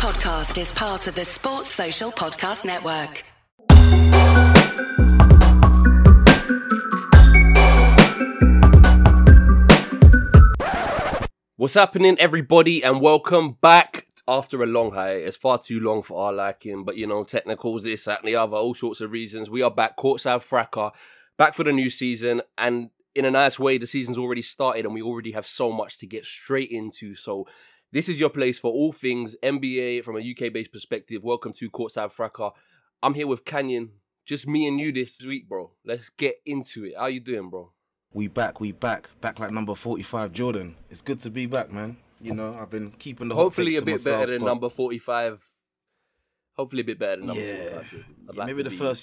podcast is part of the Sports Social Podcast Network. What's happening, everybody, and welcome back after a long hiatus. Far too long for our liking, but you know, technicals, this, that, and the other, all sorts of reasons. We are back, Courtside Fracas, back for the new season, and in a nice way, the season's already started, and we already have so much to get straight into, so this is your place for all things NBA from a UK-based perspective. Welcome to Courtside Fracas. I'm here with Canyon. Just me and you this week, bro. Let's get into it. How you doing, bro? We back like number 45, Jordan. It's good to be back, man. You know, I've been keeping the hopefully a bit myself, better than number 45. Hopefully a bit better than number 45. Yeah, maybe the first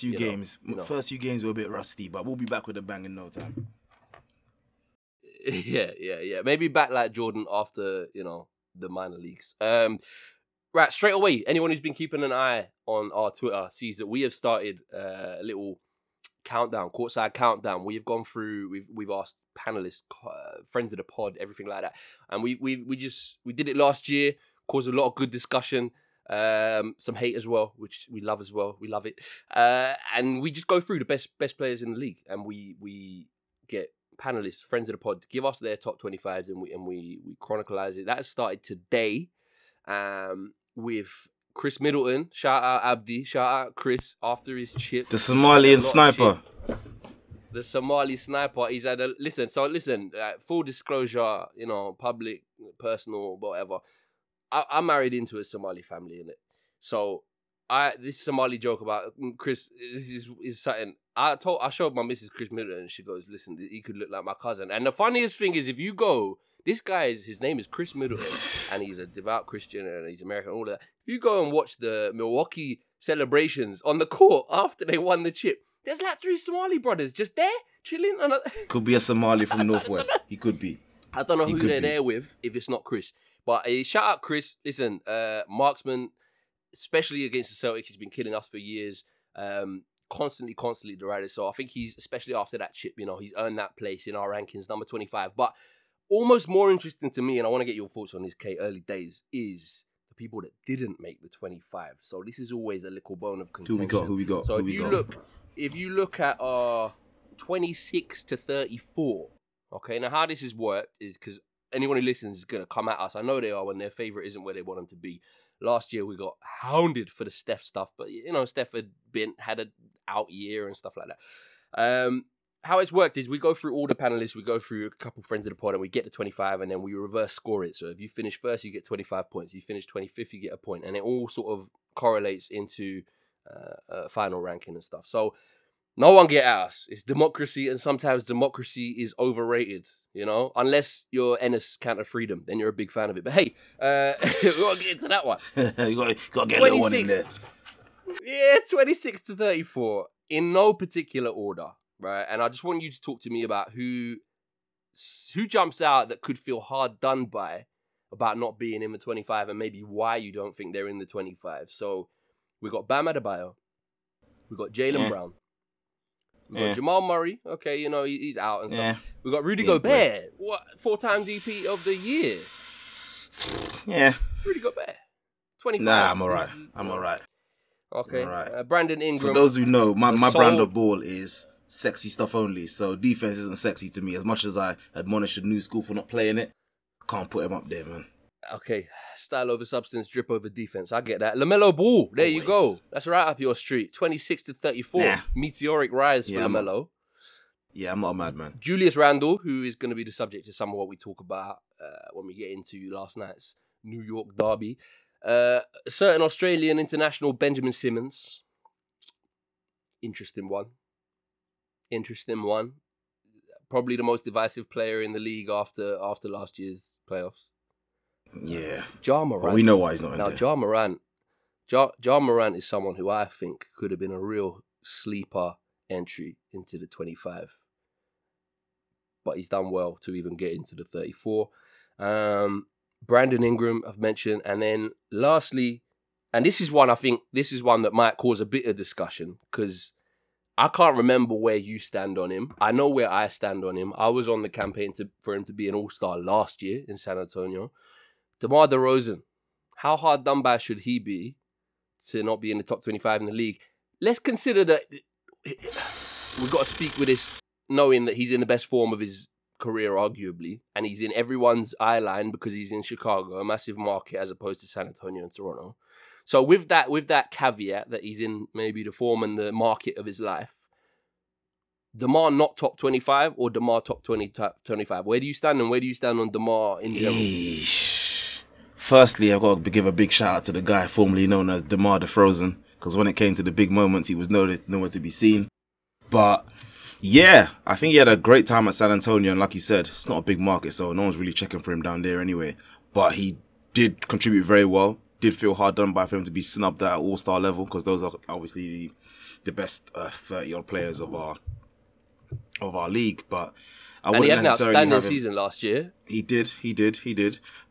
few games were a bit rusty, but we'll be back with a bang in no time. Yeah. Maybe back like Jordan after, you know, the minor leagues. Right, straight away, anyone who's been keeping an eye on our Twitter sees that we have started a little countdown, courtside countdown. We've gone through, we've asked panelists, friends of the pod, everything like that, and we did it last year, caused a lot of good discussion, some hate as well, which we love as well. We love it, and we just go through the best players in the league, and we get panelists, friends of the pod, to give us their top 25s, and we chronicleize it. That has started today, with Chris Middleton, shout out Abdi, shout out Chris after his chip. The Somalian sniper. The Somali sniper. He's had a listen. So listen, full disclosure, you know, public, personal, whatever. I'm married into a Somali family, innit? So this Somali joke about Chris is something I showed my missus Chris Middleton, and she goes, "Listen, he could look like my cousin." And the funniest thing is, if you go, this guy his name is Chris Middleton, and he's a devout Christian, and he's American, all that. If you go and watch the Milwaukee celebrations on the court after they won the chip, there's like three Somali brothers just there chilling. Could be a Somali from Northwest. He could be. I don't know who they're there with if it's not Chris. But shout out Chris. Listen, marksman, especially against the Celtics, he's been killing us for years. Constantly derided. So I think he's, especially after that chip, you know, he's earned that place in our rankings, number 25. But almost more interesting to me, and I want to get your thoughts on this, K, early days, is the people that didn't make the 25. So this is always a little bone of contention. Who we got? So if you look at our 26 to 34, okay, now how this has worked is because anyone who listens is going to come at us. I know they are when their favourite isn't where they want them to be. Last year we got hounded for the Steph stuff, but you know, Steph had an out year and stuff like that. How it's worked is we go through all the panelists, we go through a couple friends of the pod, and we get the 25, and then we reverse score it. So if you finish first, you get 25 points. You finish 25th, you get a point, and it all sort of correlates into a final ranking and stuff. So no one get at us. It's democracy, and sometimes democracy is overrated, you know? Unless you're Ennis Cantor Freedom, then you're a big fan of it. But hey, we've got to get into that one. You've got to get that one in there. Yeah, 26 to 34, in no particular order, right? And I just want you to talk to me about who jumps out that could feel hard done by about not being in the 25, and maybe why you don't think they're in the 25. So we got Bam Adebayo. We got Jaylen Brown. We've got Jamal Murray. Okay, you know, he's out and stuff. Yeah. We've got Rudy Gobert. Boy. What? 4-time DP of the year. Yeah. Rudy Gobert. 25. Nah, I'm all right. Okay. All right. Brandon Ingram. For those who know, my brand of ball is sexy stuff only. So defense isn't sexy to me. As much as I admonish the new school for not playing it, I can't put him up there, man. Okay. Style over substance, drip over defense. I get that. LaMelo Ball. There you go. That's right up your street. 26 to 34. Nah. Meteoric rise for LaMelo. Yeah, I'm not a madman. Julius Randle, who is going to be the subject of some of what we talk about when we get into last night's New York derby. A certain Australian international, Benjamin Simmons. Interesting one. Probably the most divisive player in the league after last year's playoffs. Yeah. Ja Morant. Well, we know why he's not in there. Now, Ja Morant is someone who I think could have been a real sleeper entry into the 25. But he's done well to even get into the 34. Brandon Ingram, I've mentioned. And then lastly, and this is one that might cause a bit of discussion because I can't remember where you stand on him. I know where I stand on him. I was on the campaign for him to be an all-star last year in San Antonio. DeMar DeRozan How hard done by should he be to not be in the top 25 in the league? Let's consider that we've got to speak with this knowing that he's in the best form of his career, arguably, and he's in everyone's eye line because he's in Chicago, a massive market as opposed to San Antonio and Toronto. So with that caveat that he's in maybe the form and the market of his life, DeMar not top 25 or DeMar top 25? Where do you stand and where do you stand on DeMar in general? Firstly, I've got to give a big shout out to the guy formerly known as DeMar DeRozan, because when it came to the big moments, he was nowhere to be seen. But yeah, I think he had a great time at San Antonio, and like you said, it's not a big market, so no one's really checking for him down there anyway. But he did contribute very well. Did feel hard done by for him to be snubbed at all-star level, because those are obviously the best 30-odd players of our league. But he had an outstanding season last year. He did.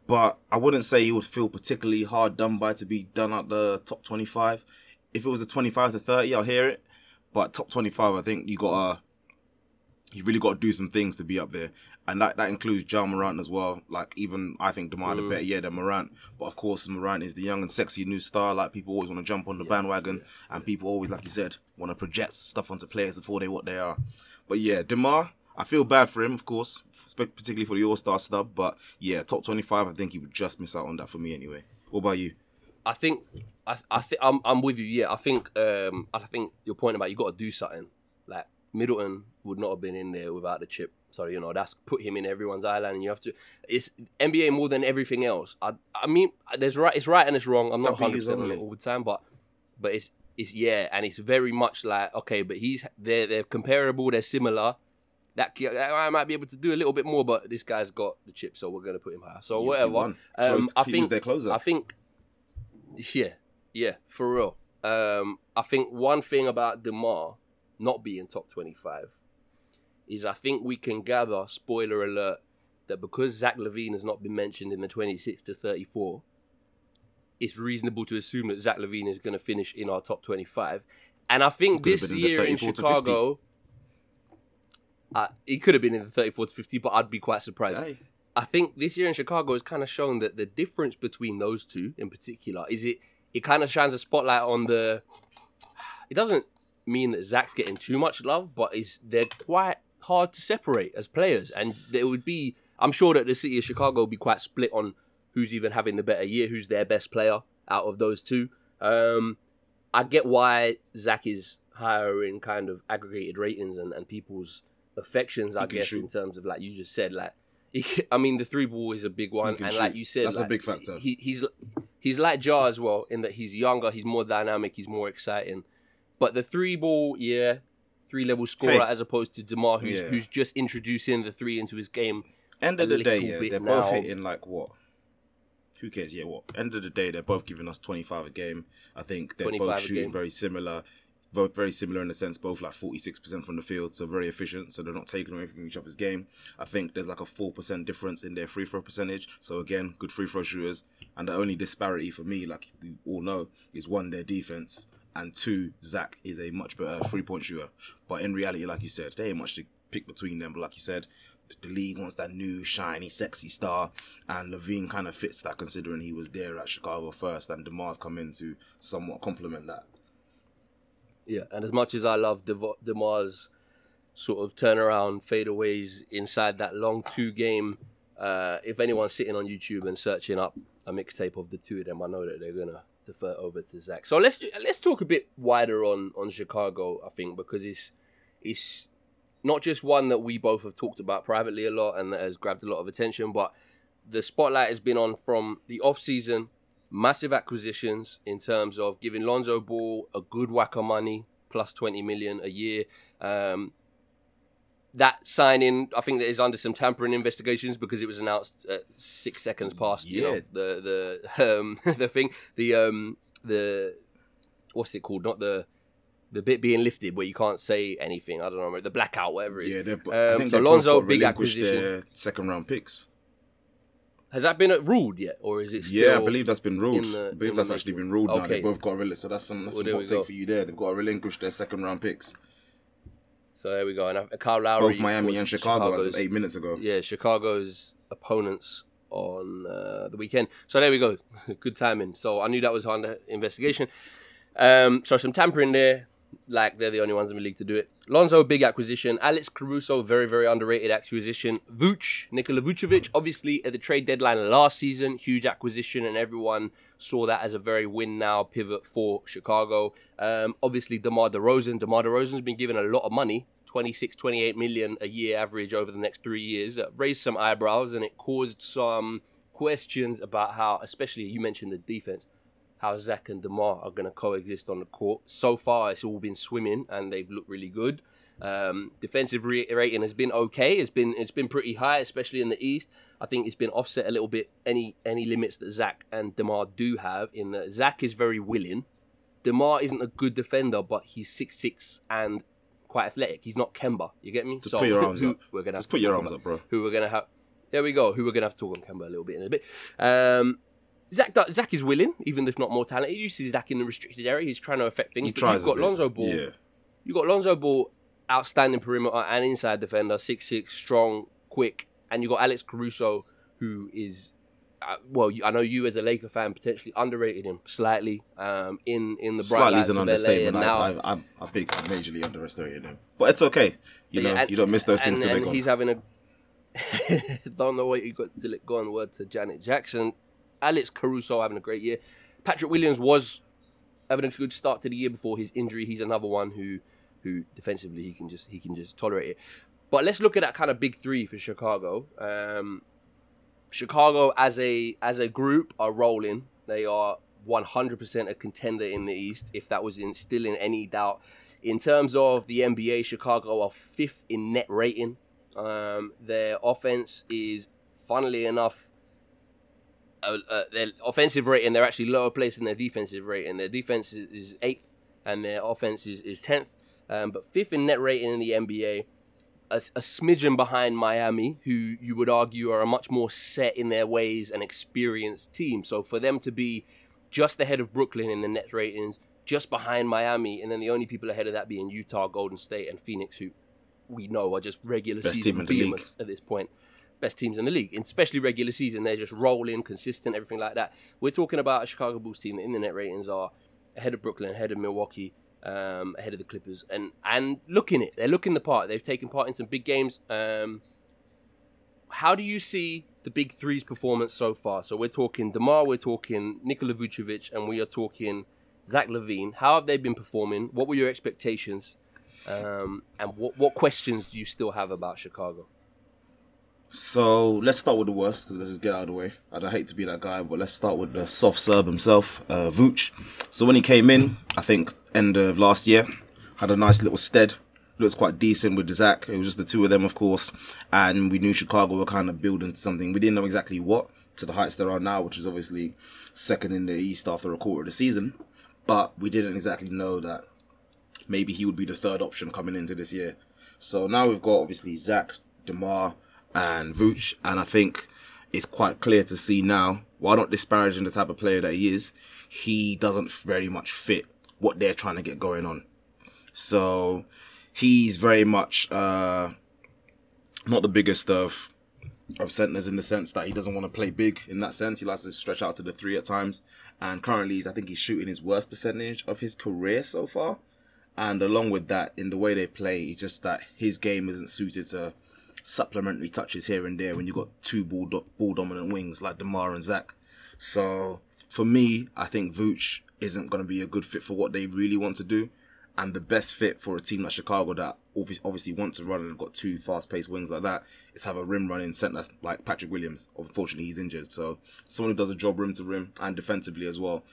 But I wouldn't say he would feel particularly hard done by to be done at the top 25. If it was a 25 to 30, I'll hear it. But top 25, I think you really got to do some things to be up there. And that includes Ja Morant as well. Like, even I think DeMar had a better year than Morant. But of course, Morant is the young and sexy new star. Like, people always want to jump on the bandwagon. And people always, like you said, want to project stuff onto players before they what they are. But yeah, DeMar, I feel bad for him, of course, particularly for the All-Star snub. But yeah, top 25, I think he would just miss out on that for me anyway. What about you? I think I'm with you. Yeah, I think your point about you got to do something. Like, Middleton would not have been in there without the chip. So, you know, that's put him in everyone's eyeline, and you have to. It's NBA more than everything else. I mean, there's right, it's right and it's wrong. I'm not 100% on it all the time, but it's yeah, and it's very much like okay, but they're comparable, they're similar. That I might be able to do a little bit more, but this guy's got the chip, so we're gonna put him higher. So yeah, whatever. I think for real. I think one thing about DeMar not being top 25 is I think we can gather, spoiler alert, that because Zach LaVine has not been mentioned in the 26 to 34, it's reasonable to assume that Zach LaVine is going to finish in our top 25. And I think this year in Chicago, he could have been in the 34 to 50, but I'd be quite surprised. Aye. I think this year in Chicago has kind of shown that the difference between those two in particular is it kind of shines a spotlight on the... It doesn't mean that Zach's getting too much love, but they're quite hard to separate as players, and there would be, I'm sure that the city of Chicago would be quite split on who's even having the better year, who's their best player out of those two. I get why Zach is higher in kind of aggregated ratings and people's affections, I guess, shoot. In terms of, like you just said, like the three ball is a big one, and shoot. Like you said, that's like, a big factor. He's like Ja as well, in that he's younger, he's more dynamic, he's more exciting, but the three ball, yeah. Three-level scorer as opposed to DeMar, who's just introducing the three into his game. End of the day, they're both hitting like what? Who cares? Yeah, what? End of the day, they're both giving us 25 a game. I think they're both shooting very similar. Both very similar in the sense, both like 46% from the field, so very efficient, so they're not taking away from each other's game. I think there's like a 4% difference in their free throw percentage, so again, good free throw shooters. And the only disparity for me, like we all know, is one, their defense, and two, Zach is a much better three-point shooter. But in reality, like you said, there ain't much to pick between them. But like you said, the league wants that new, shiny, sexy star. And LaVine kind of fits that, considering he was there at Chicago first. And DeMar's come in to somewhat complement that. Yeah, and as much as I love DeMar's sort of turnaround fadeaways inside that long two game, if anyone's sitting on YouTube and searching up a mixtape of the two of them, I know that they're going to defer over to Zach. So let's talk a bit wider on Chicago, I think, because it's not just one that we both have talked about privately a lot and that has grabbed a lot of attention, but the spotlight has been on from the off-season, massive acquisitions in terms of giving Lonzo Ball a good whack of money, plus 20 million a year. That signing, I think, that is under some tampering investigations because it was announced 6 seconds past, you know, the thing, the what's it called? Not the bit being lifted where you can't say anything. I don't know, the blackout, whatever it is. Yeah, I think so. Lonzo, big acquisition. Their second round picks. Has that been ruled yet, or is it still? Yeah, I believe that's been ruled. I believe that's actually been ruled now. They both got a relinquish. So that's some hot take for you there. They've got to relinquish their second round picks. So there we go. And Kyle Lowry, both Miami and Chicago as of 8 minutes ago. Yeah, Chicago's opponents on the weekend. So there we go. Good timing. So I knew that was under investigation. So some tampering there. Like, they're the only ones in the league to do it. Lonzo, big acquisition. Alex Caruso, very, very underrated acquisition. Nikola Vucevic, obviously at the trade deadline last season, huge acquisition, and everyone saw that as a very win-now pivot for Chicago. Obviously, DeMar DeRozan. DeMar DeRozan's been given a lot of money, 26, 28 million a year average over the next 3 years. That raised some eyebrows, and it caused some questions about how, especially you mentioned the defense, how Zach and DeMar are going to coexist on the court. So far, it's all been swimming, and they've looked really good. Defensive rating has been okay. It's been pretty high, especially in the East. I think it's been offset a little bit, any limits that Zach and DeMar do have, in that Zach is very willing. DeMar isn't a good defender, but he's 6'6", and quite athletic. He's not Kemba, you get me? Just put your arms up. Just put your arms up, bro. Who we're going to have to talk on Kemba a little bit in a bit. Zach is willing, even if not more talented. You see Zach in the restricted area, he's trying to affect things. You've got Lonzo Ball. Yeah. You've got Lonzo Ball, outstanding perimeter and inside defender, 6'6", strong, quick. And you've got Alex Caruso, who is, I know you as a Laker fan potentially underrated him slightly in the bright lights of LA. Slightly is an understatement. I majorly underestimated him. But it's okay. You don't miss those things to make on. He's having a... don't know what you got till it gone, word to Janet Jackson. Alex Caruso having a great year. Patrick Williams was having a good start to the year before his injury. He's another one who defensively he can just tolerate it. But let's look at that kind of big three for Chicago. Chicago as a group are rolling. They are 100% a contender in the East, if that was still in any doubt. In terms of the NBA, Chicago are 5th in net rating. Their offense is, funnily enough, their offensive rating, they're actually lower place in their defensive rating. Their defense is 8th and their offense is 10th. But 5th in net rating in the NBA, a smidgen behind Miami, who you would argue are a much more set in their ways and experienced team. So for them to be just ahead of Brooklyn in the net ratings, just behind Miami, and then the only people ahead of that being Utah, Golden State, and Phoenix, who we know are just regular best season behemoths at this point. Best teams in the league, especially regular season. They're just rolling, consistent, everything like that. We're talking about a Chicago Bulls team that in the net ratings are ahead of Brooklyn, ahead of Milwaukee, ahead of the Clippers. And looking it. They're looking the part. They've taken part in some big games. How do you see the big three's performance so far? So we're talking DeMar, we're talking Nikola Vucevic, and we are talking Zach LaVine. How have they been performing? What were your expectations? And what questions do you still have about Chicago? So let's start with the worst, because let's just get out of the way. I'd hate to be that guy, but let's start with the soft serve himself, Vooch. So when he came in, I think end of last year, had a nice little stead. Looks quite decent with Zach. It was just the two of them, of course. And we knew Chicago were kind of building something. We didn't know exactly what, to the heights they are now, which is obviously second in the East after a quarter of the season. But we didn't exactly know that maybe he would be the third option coming into this year. So now we've got, obviously, Zach, DeMar, and Vooch, and I think it's quite clear to see now, while not disparaging the type of player that he is, he doesn't very much fit what they're trying to get going on. So he's very much not the biggest of centers, in the sense that he doesn't want to play big in that sense. He likes to stretch out to the three at times, and currently I think he's shooting his worst percentage of his career so far. And along with that, in the way they play, just that his game isn't suited to supplementary touches here and there when you've got two ball dominant wings like DeMar and Zach. So for me, I think Vooch isn't going to be a good fit for what they really want to do, and the best fit for a team like Chicago that obviously wants to run and got two fast-paced wings like that is have a rim-running centre like Patrick Williams. Unfortunately, he's injured, so someone who does a job rim to rim and defensively as well.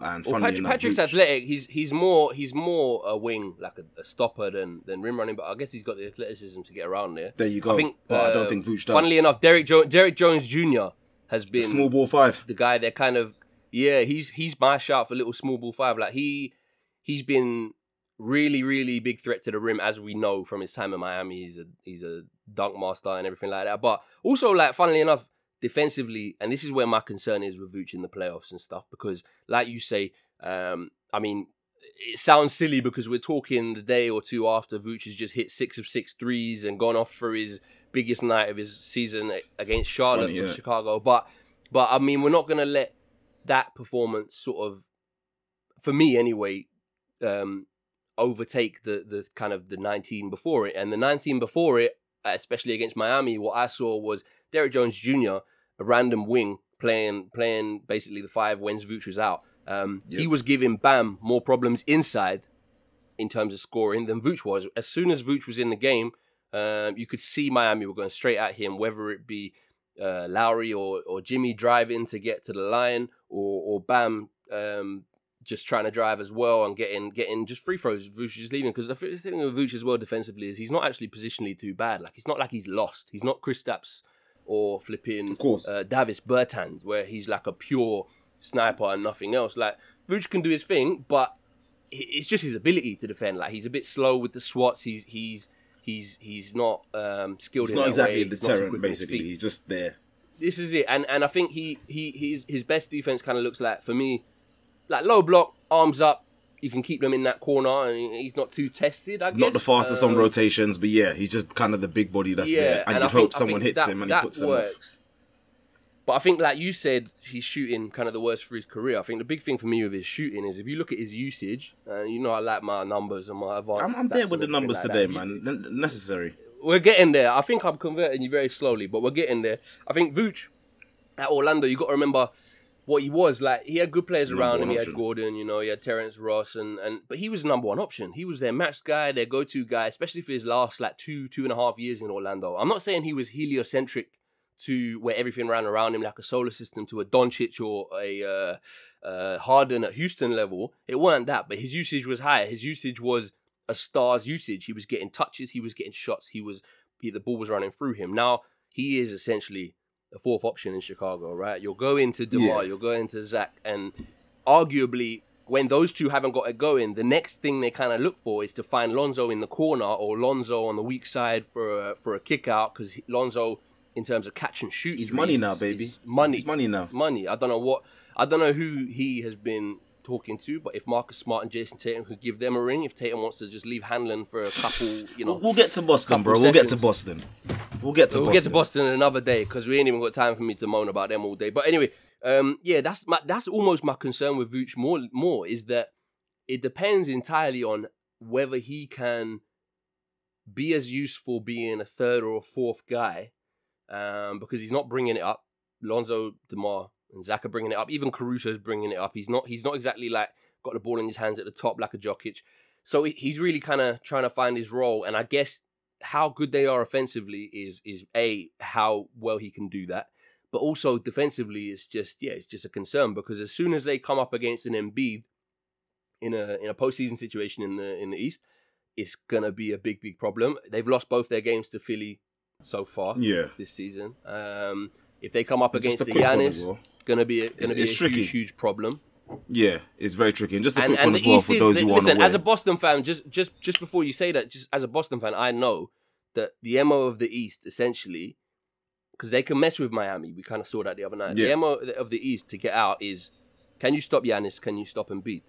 Patrick's athletic. He's more a wing, like a stopper than rim running. But I guess he's got the athleticism to get around there. There you go. I don't think Vooch does. Funnily enough, Derrick Jones Jr. has been the small ball five. The guy they're kind of He's my shout for little small ball five. Like he's been really, really big threat to the rim, as we know from his time in Miami. He's a dunk master and everything like that. But also, like, funnily enough, defensively, and this is where my concern is with Vooch in the playoffs and stuff, because like you say, it sounds silly because we're talking the day or two after Vuce has just hit 6 of 6 threes and gone off for his biggest night of his season against Charlotte from Chicago. But I mean, we're not going to let that performance sort of, for me anyway, overtake the kind of the 19 before it. And the 19 before it, especially against Miami, what I saw was Derrick Jones Jr., a random wing, playing basically the five when Vuce was out. He was giving Bam more problems inside in terms of scoring than Vuce was. As soon as Vuce was in the game, you could see Miami were going straight at him, whether it be Lowry or Jimmy driving to get to the line or Bam just trying to drive as well and getting just free throws. Vuce just leaving, because the thing with Vuce as well defensively is he's not actually positionally too bad. Like, it's not like he's lost. He's not Kristaps or flipping Davis Bertans, where he's like a pure sniper and nothing else. Like, Vuce can do his thing, but it's just his ability to defend. Like, he's a bit slow with the swats. He's not skilled. He's not exactly a deterrent. Basically, he's just there. This is it, and I think his best defense kind of looks like, for me, like low block, arms up. You can keep them in that corner, and he's not too tested, I guess. Not the fastest on rotations, but yeah, he's just kind of the big body that's there. And you'd hope someone hits him and he puts him off. But I think, like you said, he's shooting kind of the worst for his career. I think the big thing for me with his shooting is if you look at his usage, and you know I like my numbers and my advanced. I'm there with the numbers today, man. Necessary. We're getting there. I think I'm converting you very slowly, but we're getting there. I think Vuce at Orlando, you got to remember what he was like. He had good players around him. He had Gordon, he had Terrence Ross, but he was the number one option. He was their match guy, their go-to guy, especially for his last like 2.5 years in Orlando. I'm not saying he was heliocentric to where everything ran around him like a solar system to a Doncic or a Harden at Houston level. It weren't that, but his usage was higher. His usage was a star's usage. He was getting touches. He was getting shots. The ball was running through him. Now he is essentially the fourth option in Chicago, right? You're going to DeMar, you're going to Zach, and arguably when those two haven't got it going, the next thing they kind of look for is to find Lonzo in the corner or Lonzo on the weak side for a kick out, because Lonzo, in terms of catch and shoot, he's money now, baby. He's money now. I don't know who he has been talking to, but if Marcus Smart and Jason Tatum could give them a ring, if Tatum wants to just leave Hanlon for a couple, we'll get to Boston, bro. Sessions. We'll get to Boston another day, because we ain't even got time for me to moan about them all day. But anyway, that's almost my concern with Vuce more is that it depends entirely on whether he can be as useful being a third or a fourth guy, because he's not bringing it up. Lonzo, DeMar, and Zach are bringing it up. Even Caruso's bringing it up. He's not exactly like got the ball in his hands at the top like a Jokic. So he's really kind of trying to find his role. And I guess how good they are offensively is A, how well he can do that. But also defensively, it's just a concern, because as soon as they come up against an Embiid in a postseason situation in the East, it's gonna be a big, big problem. They've lost both their games to Philly so far this season. If they come up against the Giannis, gonna be a huge problem. Yeah, it's very tricky. And just a quick one as well for those who want to win. Listen, as a Boston fan, just before you say that, just as a Boston fan, I know that the MO of the East, essentially, because they can mess with Miami. We kind of saw that the other night. Yeah. The MO of the East to get out is, can you stop Giannis? Can you stop Embiid?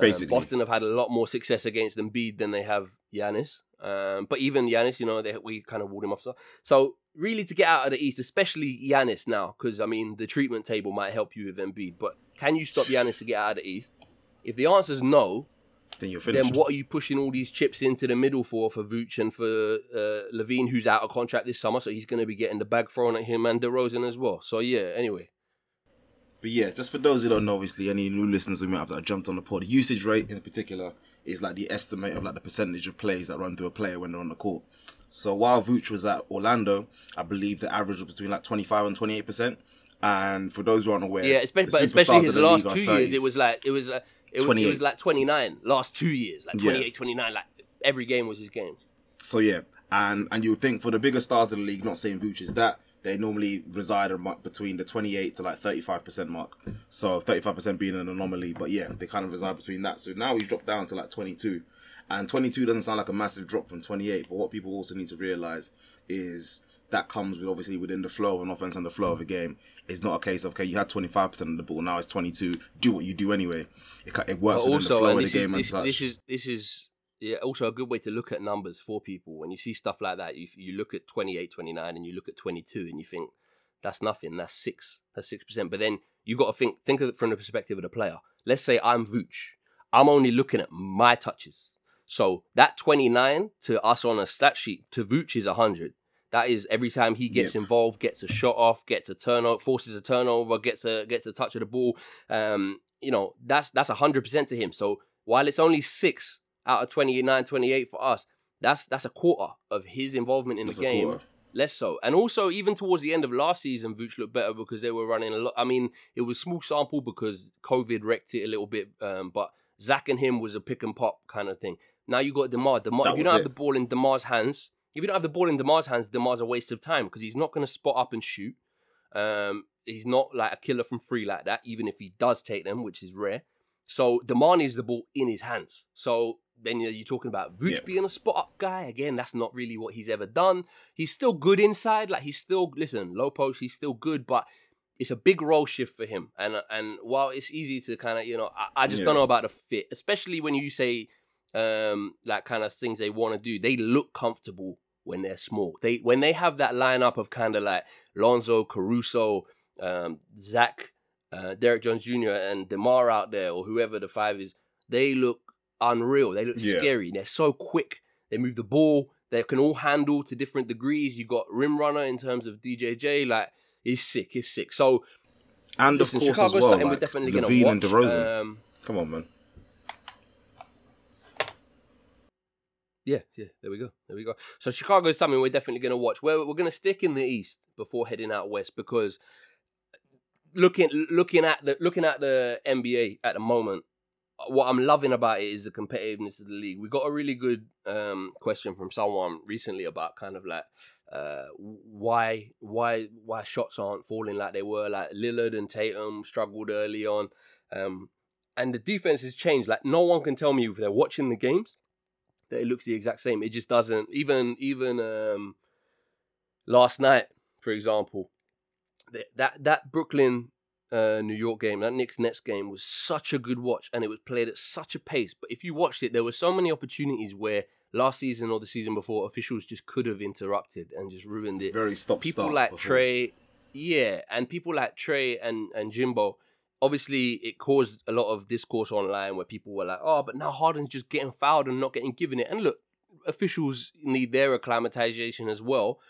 Basically. Boston have had a lot more success against Embiid than they have Giannis. But even Giannis, we kind of walled him off. So really, to get out of the East, especially Giannis now, because, I mean, the treatment table might help you with Embiid, but can you stop Giannis to get out of the East? If the answer is no, then you're finished. Then what are you pushing all these chips into the middle for Vuce and for LaVine, who's out of contract this summer, so he's going to be getting the bag thrown at him, and DeRozan as well. So, yeah, anyway. But yeah, just for those who don't know, obviously, any new listeners who might have that jumped on the pod, usage rate in particular is like the estimate of like the percentage of plays that run through a player when they're on the court. So while Vuce was at Orlando, I believe the average was between like 25 and 28%. And for those who aren't aware, especially his last 2 years, it was like 29. Last 2 years, like 28, 29. Like every game was his game. So yeah, and you would think for the bigger stars of the league, not saying Vuce is that, they normally reside between the 28 to like 35% mark. So 35% being an anomaly, but yeah, they kind of reside between that. So now we've dropped down to like 22. And 22 doesn't sound like a massive drop from 28, but what people also need to realize is that comes with obviously within the flow of an offense and the flow of a game. It's not a case of, okay, you had 25% of the ball, now it's 22. Do what you do anyway. It works within also, the flow of the game and such. This is yeah, also a good way to look at numbers for people. When you see stuff like that, you look at 28, 29, and you look at 22, and you think, that's nothing, that's 6%. But then you've got to think of it from the perspective of the player. Let's say I'm Vooch. I'm only looking at my touches. So that 29 to us on a stat sheet, to Vooch is 100. That is every time he gets involved, gets a shot off, gets a turnover, forces a turnover, gets a touch of the ball. That's 100% to him. So while it's only 6 out of 29, 28 for us, that's a quarter of his involvement in the game. Quarter. Less so. And also, even towards the end of last season, Vooch looked better because they were running a lot. I mean, it was small sample because COVID wrecked it a little bit, but Zach and him was a pick and pop kind of thing. Now you got DeMar. If you don't have the ball in DeMar's hands, DeMar's a waste of time because he's not going to spot up and shoot. He's not like a killer from free like that, even if he does take them, which is rare. So DeMar needs the ball in his hands. So then you're talking about Vooch being a spot-up guy. Again, that's not really what he's ever done. He's still good inside. Like, low post, he's still good, but it's a big role shift for him. And while it's easy to kind of, I just don't know about the fit, especially when you say, like, kind of things they want to do. They look comfortable when they're small. When they have that lineup of kind of like Lonzo, Caruso, Zach, Derrick Jones Jr. and DeMar out there, or whoever the 5 is, they look unreal. They look scary. They're so quick. They move the ball. They can all handle to different degrees. You got rim runner in terms of DJJ. Like, he's sick. So, and listen, of course, Chicago's as well, something like, we're definitely going to watch. And DeRozan. Come on, man. Yeah. There we go. So Chicago is something we're definitely going to watch. We're going to stick in the East before heading out west because looking at the NBA at the moment, what I'm loving about it is the competitiveness of the league. We got a really good question from someone recently about kind of like why shots aren't falling like they were. Like Lillard and Tatum struggled early on, and the defense has changed. Like no one can tell me if they're watching the games that it looks the exact same. It just doesn't. Even last night, for example, that Brooklyn. New York game, that Knicks-Nets game was such a good watch and it was played at such a pace. But if you watched it, there were so many opportunities where last season or the season before, officials just could have interrupted and just ruined it. Very stop-start. People like Trey and Jimbo, obviously it caused a lot of discourse online where people were like, oh, but now Harden's just getting fouled and not getting given it. And look, officials need their acclimatization as well.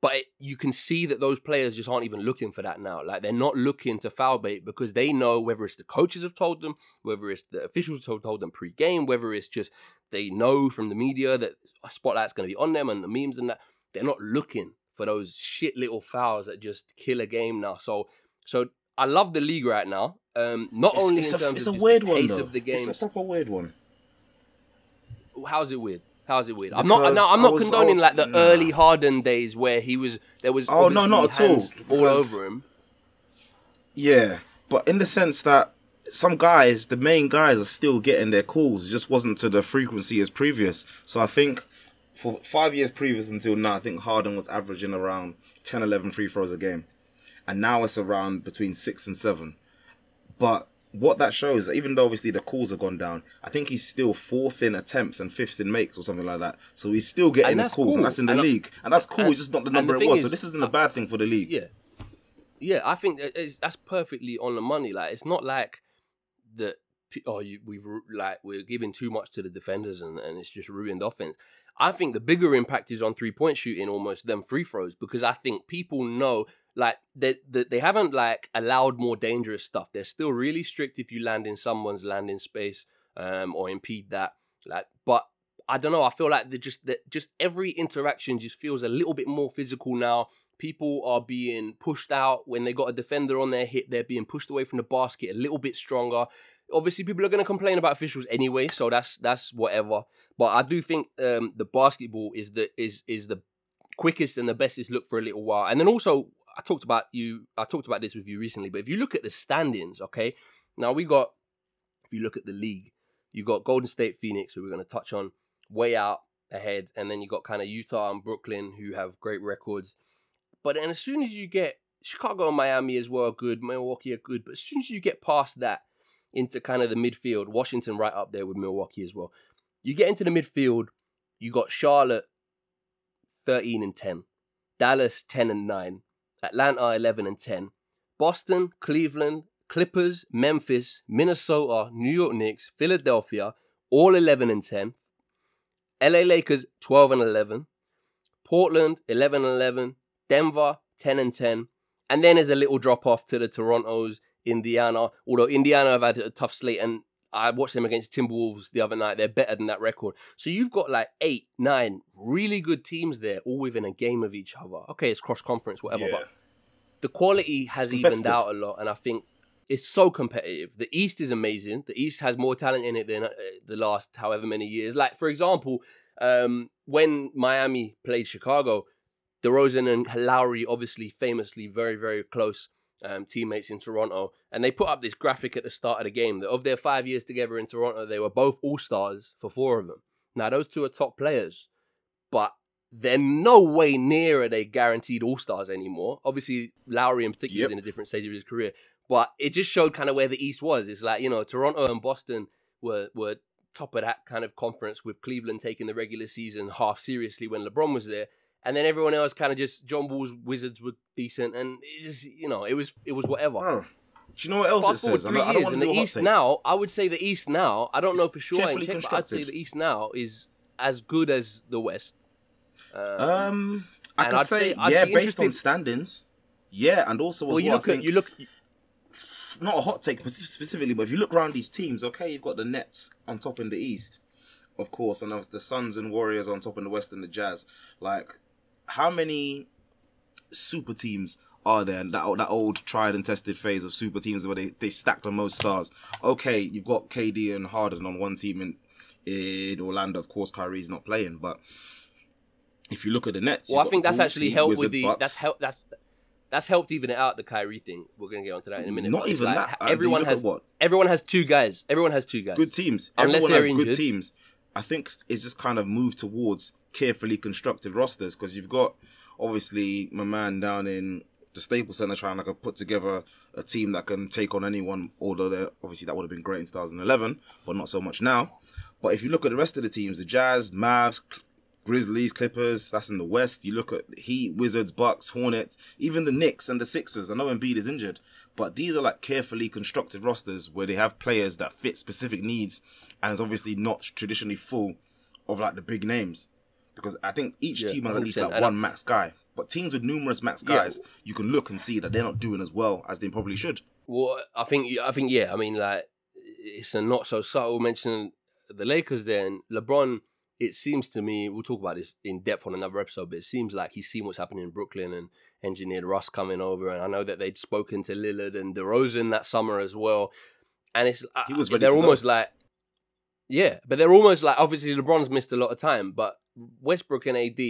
But you can see that those players just aren't even looking for that now. Like they're not looking to foul bait because they know whether it's the coaches have told them, whether it's the officials have told them pre-game, whether it's just they know from the media that a spotlight's going to be on them and the memes and that. They're not looking for those shit little fouls that just kill a game now. So I love the league right now. It's a weird one, though. It's a proper weird one. How's it weird? I'm not condoning the early Harden days where he was there was oh no not at all all over him. Yeah, but in the sense that some guys, the main guys, are still getting their calls. It just wasn't to the frequency as previous. So I think for 5 years previous until now, I think Harden was averaging around 10, 11 free throws a game, and now it's around between 6 and 7. But what that shows, even though obviously the calls have gone down, I think he's still 4th in attempts and 5th in makes or something like that. So he's still getting his calls, cool. And that's in the league. And that's cool, it's just not the number it was. So this isn't a bad thing for the league. Yeah, I think that's perfectly on the money. Like, it's not like that, we're giving too much to the defenders and it's just ruined offense. I think the bigger impact is on three-point shooting almost than free throws because I think people know, like, they haven't, like, allowed more dangerous stuff. They're still really strict if you land in someone's landing space or impede that. Like, but I don't know. I feel like just every interaction just feels a little bit more physical now. People are being pushed out. When they got a defender on their hip, they're being pushed away from the basket a little bit stronger. Obviously, people are going to complain about officials anyway, so that's whatever. But I do think the basketball is the quickest and the best it's looked for a little while. And then also, I talked about this with you recently. But if you look at the standings, okay, now if you look at the league, you got Golden State, Phoenix, who we're going to touch on, way out. ahead. And then you got kind of Utah and Brooklyn who have great records. But then as soon as you get Chicago and Miami as well, good. Milwaukee are good. But as soon as you get past that into kind of the midfield, Washington right up there with Milwaukee as well. You get into the midfield, you got Charlotte 13-10, Dallas 10-9, Atlanta 11-10, Boston, Cleveland, Clippers, Memphis, Minnesota, New York Knicks, Philadelphia, all 11-10, LA Lakers 12-11, Portland 11-11, Denver 10-10, and then there's a little drop off to the Torontos, Indiana, although Indiana have had a tough slate, and I watched them against Timberwolves the other night. They're better than that record. So you've got like 8, 9 really good teams there, all within a game of each other. Okay, it's cross-conference, whatever, but the quality has evened out a lot, and I think it's so competitive. The East is amazing. The East has more talent in it than the last however many years. Like, for example, when Miami played Chicago, DeRozan and Lowry, obviously famously very, very close teammates in Toronto, and they put up this graphic at the start of the game that of their 5 years together in Toronto, they were both all-stars for 4 of them. Now, those 2 are top players, but they're no way near are they guaranteed all-stars anymore. Obviously, Lowry in particular is in a different stage of his career, but it just showed kind of where the East was. It's like, you know, Toronto and Boston were top of that kind of conference, with Cleveland taking the regular season half seriously when LeBron was there. And then everyone else kind of just, John Wall's Wizards were decent, and it just, you know, it was whatever. Oh. Do you know what else Fast it says? I don't want to do a hot take. Now, I would say the East now, I don't know for sure, but I'd say the East now is as good as the West. I could say, based on standings. Yeah, and also as well, you look, not a hot take specifically, but if you look around these teams, okay, you've got the Nets on top in the East, of course, and the Suns and Warriors on top in the West and the Jazz. Like, how many super teams are there? That old tried and tested phase of super teams where they stack the most stars. Okay, you've got KD and Harden on one team in Orlando. Of course, Kyrie's not playing, but if you look at the Nets, well, I think that's actually helped with the that's helped even it out, the Kyrie thing. We're gonna get onto that in a minute. Not even like, that. Everyone has 2 guys. Good teams. Everyone has good teams. I think it's just kind of moved towards carefully constructed rosters, because you've got obviously my man down in the Staples Center trying to put together a team that can take on anyone, although obviously that would have been great in 2011, but not so much now. But if you look at the rest of the teams, the Jazz, Mavs, Grizzlies, Clippers, that's in the West. You look at Heat, Wizards, Bucks, Hornets, even the Knicks and the Sixers. I know Embiid is injured, but these are like carefully constructed rosters where they have players that fit specific needs, and it's obviously not traditionally full of like the big names. Because I think each team has at least like one max guy. But teams with numerous max guys, you can look and see that they're not doing as well as they probably should. Well, I think, yeah. I mean, like, it's a not so subtle mention the Lakers there. And LeBron, it seems to me, we'll talk about this in depth on another episode, but it seems like he's seen what's happening in Brooklyn and engineered Russ coming over. And I know that they'd spoken to Lillard and DeRozan that summer as well. And it's he was ready but they're almost like, obviously LeBron's missed a lot of time, but Westbrook and AD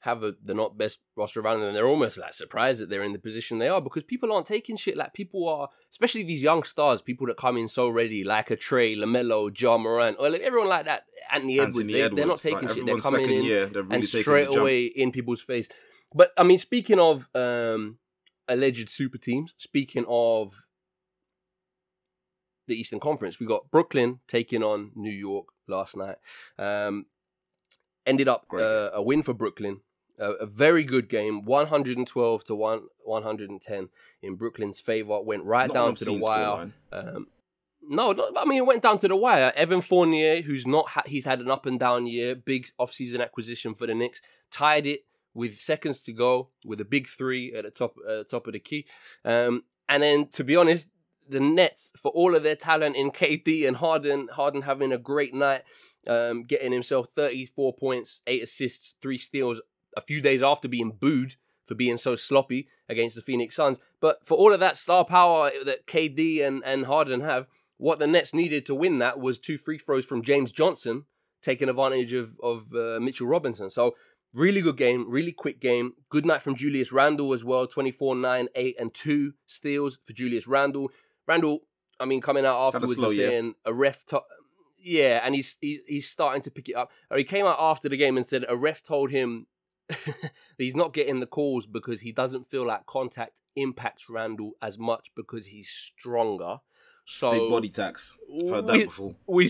have the not best roster around them, and they're almost like surprised that they're in the position they are, because people aren't taking shit. Like, people are, especially these young stars, people that come in so ready, like a Trey, LaMelo, Ja Morant, or like everyone like that, Anthony Edwards, they're not taking shit. They're coming in and straight away in people's face. But I mean, speaking of alleged super teams, speaking of the Eastern Conference, we got Brooklyn taking on New York last night. Ended up a win for Brooklyn, a very good game, 112 to 110 in Brooklyn's favor. Went right down to the wire. It went down to the wire. Evan Fournier, who's he's had an up and down year, big offseason acquisition for the Knicks, tied it with seconds to go with a big three at the top of the key. And then, to be honest, the Nets, for all of their talent in KD and Harden having a great night, getting himself 34 points, 8 assists, 3 steals a few days after being booed for being so sloppy against the Phoenix Suns. But for all of that star power that KD and Harden have, what the Nets needed to win that was 2 free throws from James Johnson, taking advantage of Mitchell Robinson. So really good game, really quick game. Good night from Julius Randle as well, 24, 9, 8 and 2 steals for Julius Randle. Coming out afterwards and saying a ref... Yeah, and he's starting to pick it up. Or he came out after the game and said a ref told him he's not getting the calls because he doesn't feel like contact impacts Randle as much because he's stronger. So big body tax. I've heard that before. We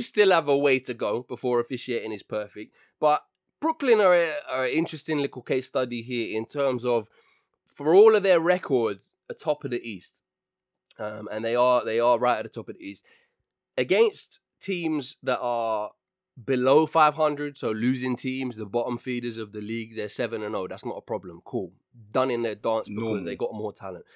still have a way to go before officiating is perfect. But Brooklyn are an interesting little case study here in terms of, for all of their record, atop of the East, and they are right at the top of the East. Against teams that are below 500, so losing teams, the bottom feeders of the league, they're 7-0. That's not a problem. Cool. Done in their dance because they got more talent.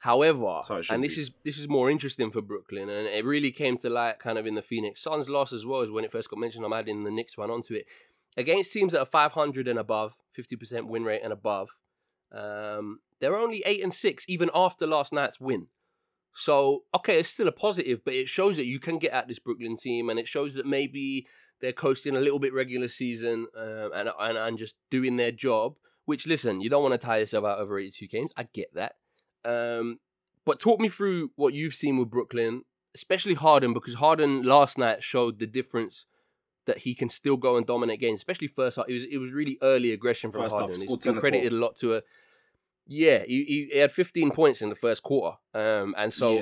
However, and this is more interesting for Brooklyn, and it really came to light kind of in the Phoenix Suns loss as well as when it first got mentioned. I'm adding the Knicks one onto it. Against teams that are 500 and above, 50% win rate and above, they're only 8-6 even after last night's win. So, okay, it's still a positive, but it shows that you can get at this Brooklyn team, and it shows that maybe they're coasting a little bit regular season and just doing their job, which, listen, you don't want to tie yourself out over 82 games. I get that. But talk me through what you've seen with Brooklyn, especially Harden, because Harden last night showed the difference that he can still go and dominate games, especially first half. It was really early aggression from Harden. He's been credited a lot to a... Yeah, he had 15 points in the first quarter. A lot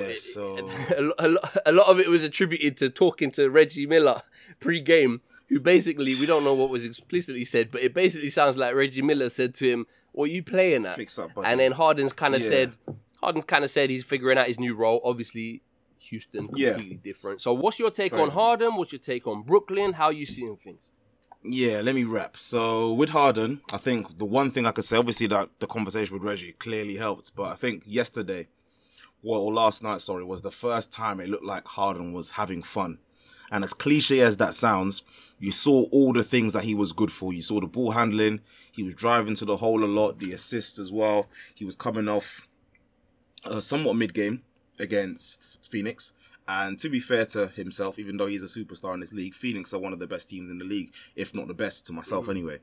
of it was attributed to talking to Reggie Miller pre-game, who basically, we don't know what was explicitly said, but it basically sounds like Reggie Miller said to him, what are you playing at? Fix up, buddy. And then Harden's kind of said he's figuring out his new role. Obviously, Houston, completely different. So what's your take on Harden? What's your take on Brooklyn? How are you seeing things? Yeah, let me wrap. So with Harden, I think the one thing I could say, obviously that the conversation with Reggie clearly helped, but I think last night, was the first time it looked like Harden was having fun. And as cliche as that sounds, you saw all the things that he was good for. You saw the ball handling, he was driving to the hole a lot, the assist as well. He was coming off somewhat mid-game against Phoenix. And to be fair to himself, even though he's a superstar in this league, Phoenix are one of the best teams in the league, if not the best, to myself anyway.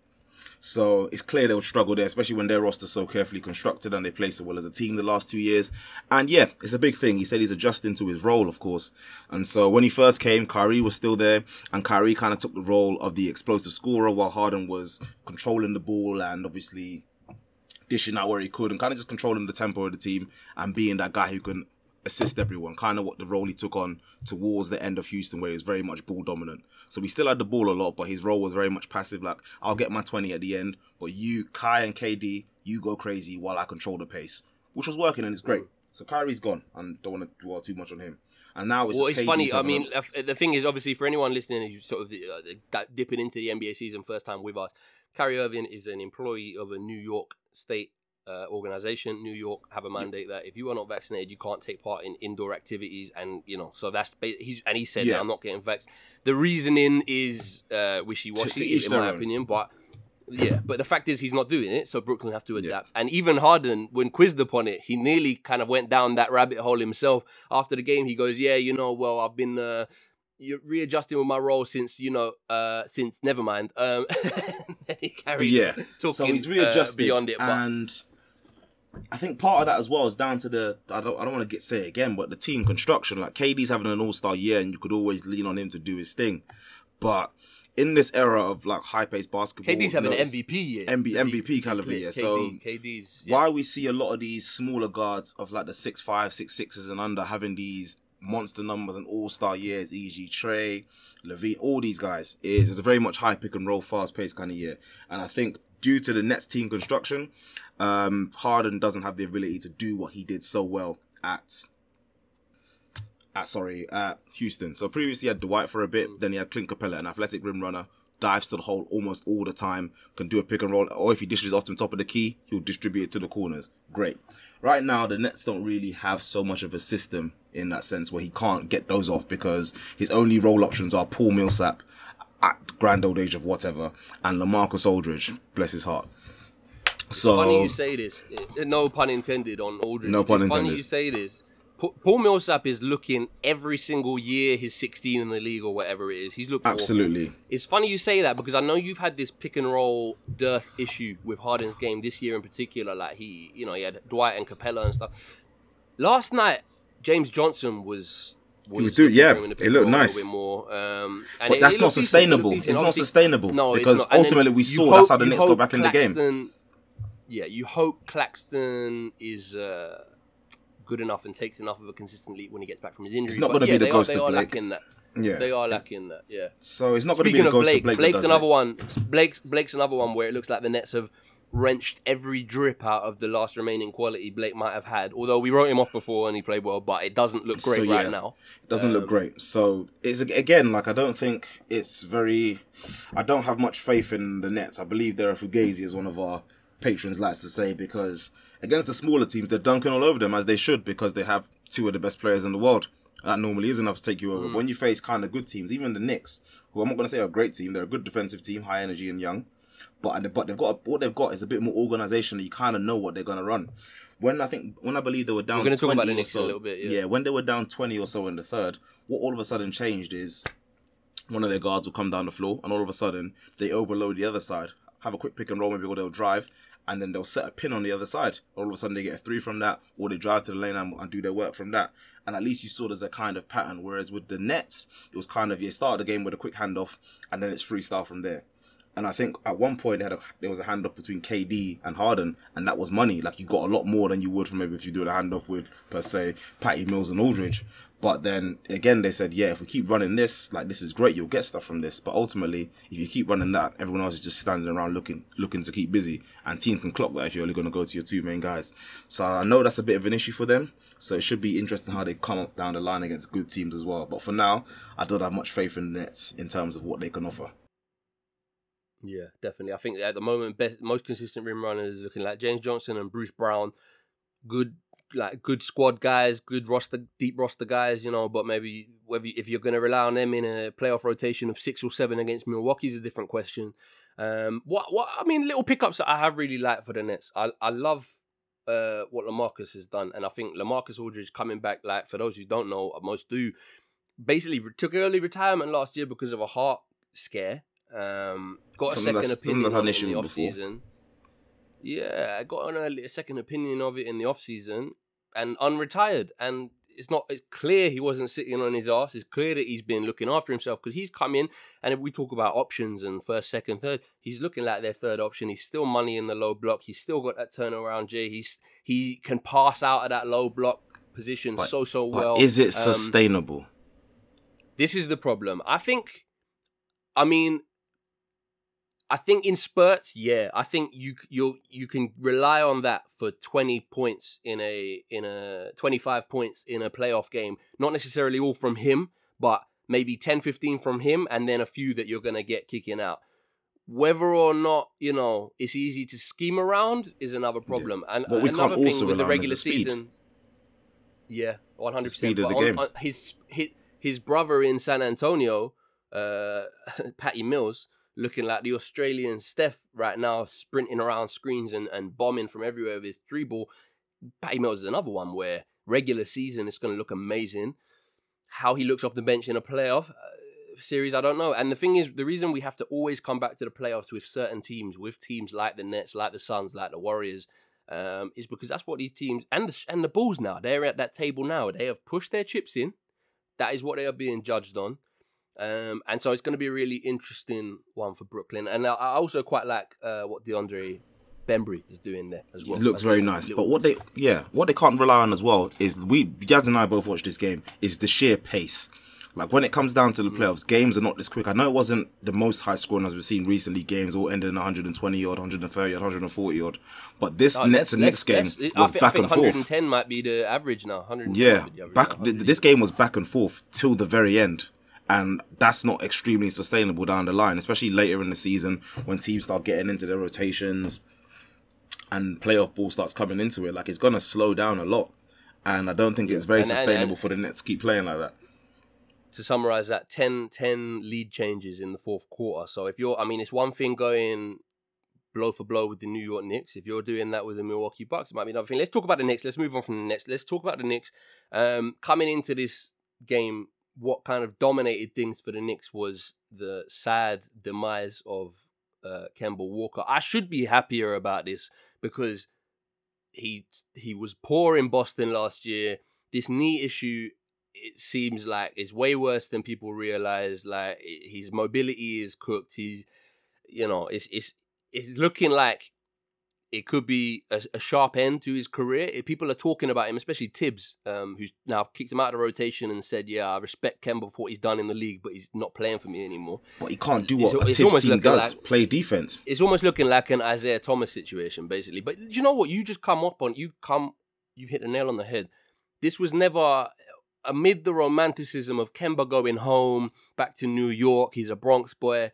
So it's clear they'll struggle there, especially when their roster's so carefully constructed and they play so well as a team the last 2 years. And yeah, it's a big thing. He said he's adjusting to his role, of course. And so when he first came, Kyrie was still there, and Kyrie kind of took the role of the explosive scorer while Harden was controlling the ball and obviously dishing out where he could and kind of just controlling the tempo of the team and being that guy who can assist everyone, kind of what the role he took on towards the end of Houston, where he was very much ball dominant. So he still had the ball a lot, but his role was very much passive, like, I'll get my 20 at the end, but you, Kai and KD, you go crazy while I control the pace, which was working and it's great. So Kyrie's gone, and don't want to dwell too much on him. And now it's KD. It's funny, I mean, the thing is, obviously, for anyone listening who's sort of dipping into the NBA season first time with us, Kyrie Irving is an employee of a New York State organization. New York have a mandate that if you are not vaccinated, you can't take part in indoor activities, and you know, so that's he said I'm not getting vaxxed. The reasoning is wishy-washy in my opinion, but the fact is he's not doing it, so Brooklyn have to adapt. And even Harden, when quizzed upon it, he nearly kind of went down that rabbit hole himself. After the game, he goes, I've been readjusting with my role since never mind. He carried talking, so he's readjusted beyond it, and I think part of that as well is down to the, I don't want to say it again, but the team construction. Like, KD's having an all-star year and you could always lean on him to do his thing. But in this era of like high-paced basketball... KD's having an MVP year. MVP kind of year. So why we see a lot of these smaller guards of like the 6'5", 6'6s and under having these monster numbers and all-star years, e.g. Trey, LaVine, all these guys, is a very much high pick and roll, fast-paced kind of year. And I think due to the Nets team construction, Harden doesn't have the ability to do what he did so well at Houston. So previously he had Dwight for a bit, then he had Clint Capella, an athletic rim runner, dives to the hole almost all the time, can do a pick and roll, or if he dishes off to the top of the key, he'll distribute it to the corners. Great. Right now, the Nets don't really have so much of a system in that sense where he can't get those off, because his only role options are Paul Millsap at grand old age of whatever, and LaMarcus Aldridge, bless his heart. So it's funny you say this. No pun intended on Aldridge. No pun intended. Funny you say this. Paul Millsap is looking every single year he's 16 in the league or whatever it is. He's looking absolutely awful. It's funny you say that, because I know you've had this pick and roll dearth issue with Harden's game this year in particular. Like, he had Dwight and Capella and stuff. Last night, James Johnson was He looked nice. But that's not sustainable. It's not sustainable. No, because ultimately we saw that's how the Knicks got back in the game. Yeah, you hope Claxton is good enough and takes enough of a consistent leap when he gets back from his injury. It's not going to be the ghost of Blake. Yeah, they are lacking that. Yeah. So it's not going to be the ghost of Blake. Blake's another one where it looks like the Nets have wrenched every drip out of the last remaining quality Blake might have had. Although we wrote him off before and he played well, but it doesn't look great right now. It doesn't look great. So it's again, like, I don't think it's very. I don't have much faith in the Nets. I believe they're a fugazi, as one of our patrons likes to say, because against the smaller teams, they're dunking all over them, as they should, because they have two of the best players in the world. That normally is enough to take you over. When you face kind of good teams, even the Knicks, who I'm not going to say are a great team, they're a good defensive team, high energy and young, but they've got what they've got is a bit more organisation. You kind of know what they're going to run. I believe they were down. We're going to talk about the Knicks a little bit. Yeah, when they were down 20 or so in the third, what all of a sudden changed is one of their guards will come down the floor, and all of a sudden they overload the other side, have a quick pick and roll, maybe, or they'll drive. And then they'll set a pin on the other side. All of a sudden, they get a three from that, or they drive to the lane and do their work from that. And at least you saw there's a kind of pattern. Whereas with the Nets, it was kind of, you start the game with a quick handoff, and then it's freestyle from there. And I think at one point, there was a handoff between KD and Harden, and that was money. Like, you got a lot more than you would from maybe if you do a handoff with, per se, Patty Mills and Aldridge. But then, again, they said, yeah, if we keep running this, like, this is great, you'll get stuff from this. But ultimately, if you keep running that, everyone else is just standing around looking to keep busy. And teams can clock that if you're only going to go to your two main guys. So I know that's a bit of an issue for them. So it should be interesting how they come up down the line against good teams as well. But for now, I don't have much faith in the Nets in terms of what they can offer. Yeah, definitely. I think at the moment, most consistent rim runners is looking like James Johnson and Bruce Brown. Good squad guys, good roster, deep roster guys, you know, but maybe if you're going to rely on them in a playoff rotation of 6 or 7 against Milwaukee is a different question. Little pickups that I have really liked for the Nets. I love what LaMarcus has done, and I think LaMarcus Aldridge coming back, like, for those who don't know, most do, basically took early retirement last year because of a heart scare. Got a second opinion on it in the offseason. Yeah, I got a second opinion of it in the offseason and unretired. And it's clear he wasn't sitting on his ass. It's clear that he's been looking after himself, because he's come in. And if we talk about options and first, second, third, he's looking like their third option. He's still money in the low block. He's still got that turnaround, Jay. He can pass out of that low block position so well. Is it sustainable? This is the problem. I think in spurts, yeah. I think you can rely on that for 20 points in a 25 points in a playoff game. Not necessarily all from him, but maybe 10, 15 from him, and then a few that you're gonna get kicking out. Whether or not, you know, it's easy to scheme around is another problem. Yeah. And what we another can't thing also with the regular season, yeah, 100%. The speed of the game. On his brother in San Antonio, Patty Mills, looking like the Australian Steph right now, sprinting around screens and bombing from everywhere with his 3-ball. Patty Mills is another one where regular season it's going to look amazing. How he looks off the bench in a playoff series, I don't know. And the thing is, the reason we have to always come back to the playoffs with certain teams, with teams like the Nets, like the Suns, like the Warriors, is because that's what these teams, and the Bulls now, they're at that table now. They have pushed their chips in. That is what they are being judged on. And so it's going to be a really interesting one for Brooklyn. And I also quite like what DeAndre Bembry is doing there as well. It looks very nice. But what they can't rely on as well is, Jazz and I both watched this game, is the sheer pace. Like, when it comes down to the playoffs, games are not this quick. I know it wasn't the most high scoring as we've seen recently. Games all ended in 120-odd, 130-odd, 140-odd. But this Nets and Knicks game was back and forth. I think 110 might be the average now. Yeah, this game was back and forth till the very end. And that's not extremely sustainable down the line, especially later in the season when teams start getting into their rotations and playoff ball starts coming into it. Like, it's going to slow down a lot. And I don't think it's very sustainable for the Nets to keep playing like that. To summarize that, 10 lead changes in the fourth quarter. So if you're, it's one thing going blow for blow with the New York Knicks. If you're doing that with the Milwaukee Bucks, it might be another thing. Let's talk about the Knicks. Let's move on from the Nets. Let's talk about the Knicks. Coming into this game, what kind of dominated things for the Knicks was the sad demise of Kemba Walker. I should be happier about this because he was poor in Boston last year. This knee issue it seems like it's way worse than people realize. Like, his mobility is cooked. He's, you know, it's looking like it could be a sharp end to his career. People are talking about him, especially Tibbs, who's now kicked him out of the rotation and said, yeah, I respect Kemba for what he's done in the league, but he's not playing for me anymore. But he can't do what a Tibbs team does, like, play defense. It's almost looking like an Isaiah Thomas situation, basically. But do you know what? You hit the nail on the head. This was never... Amid the romanticism of Kemba going home, back to New York, he's a Bronx boy.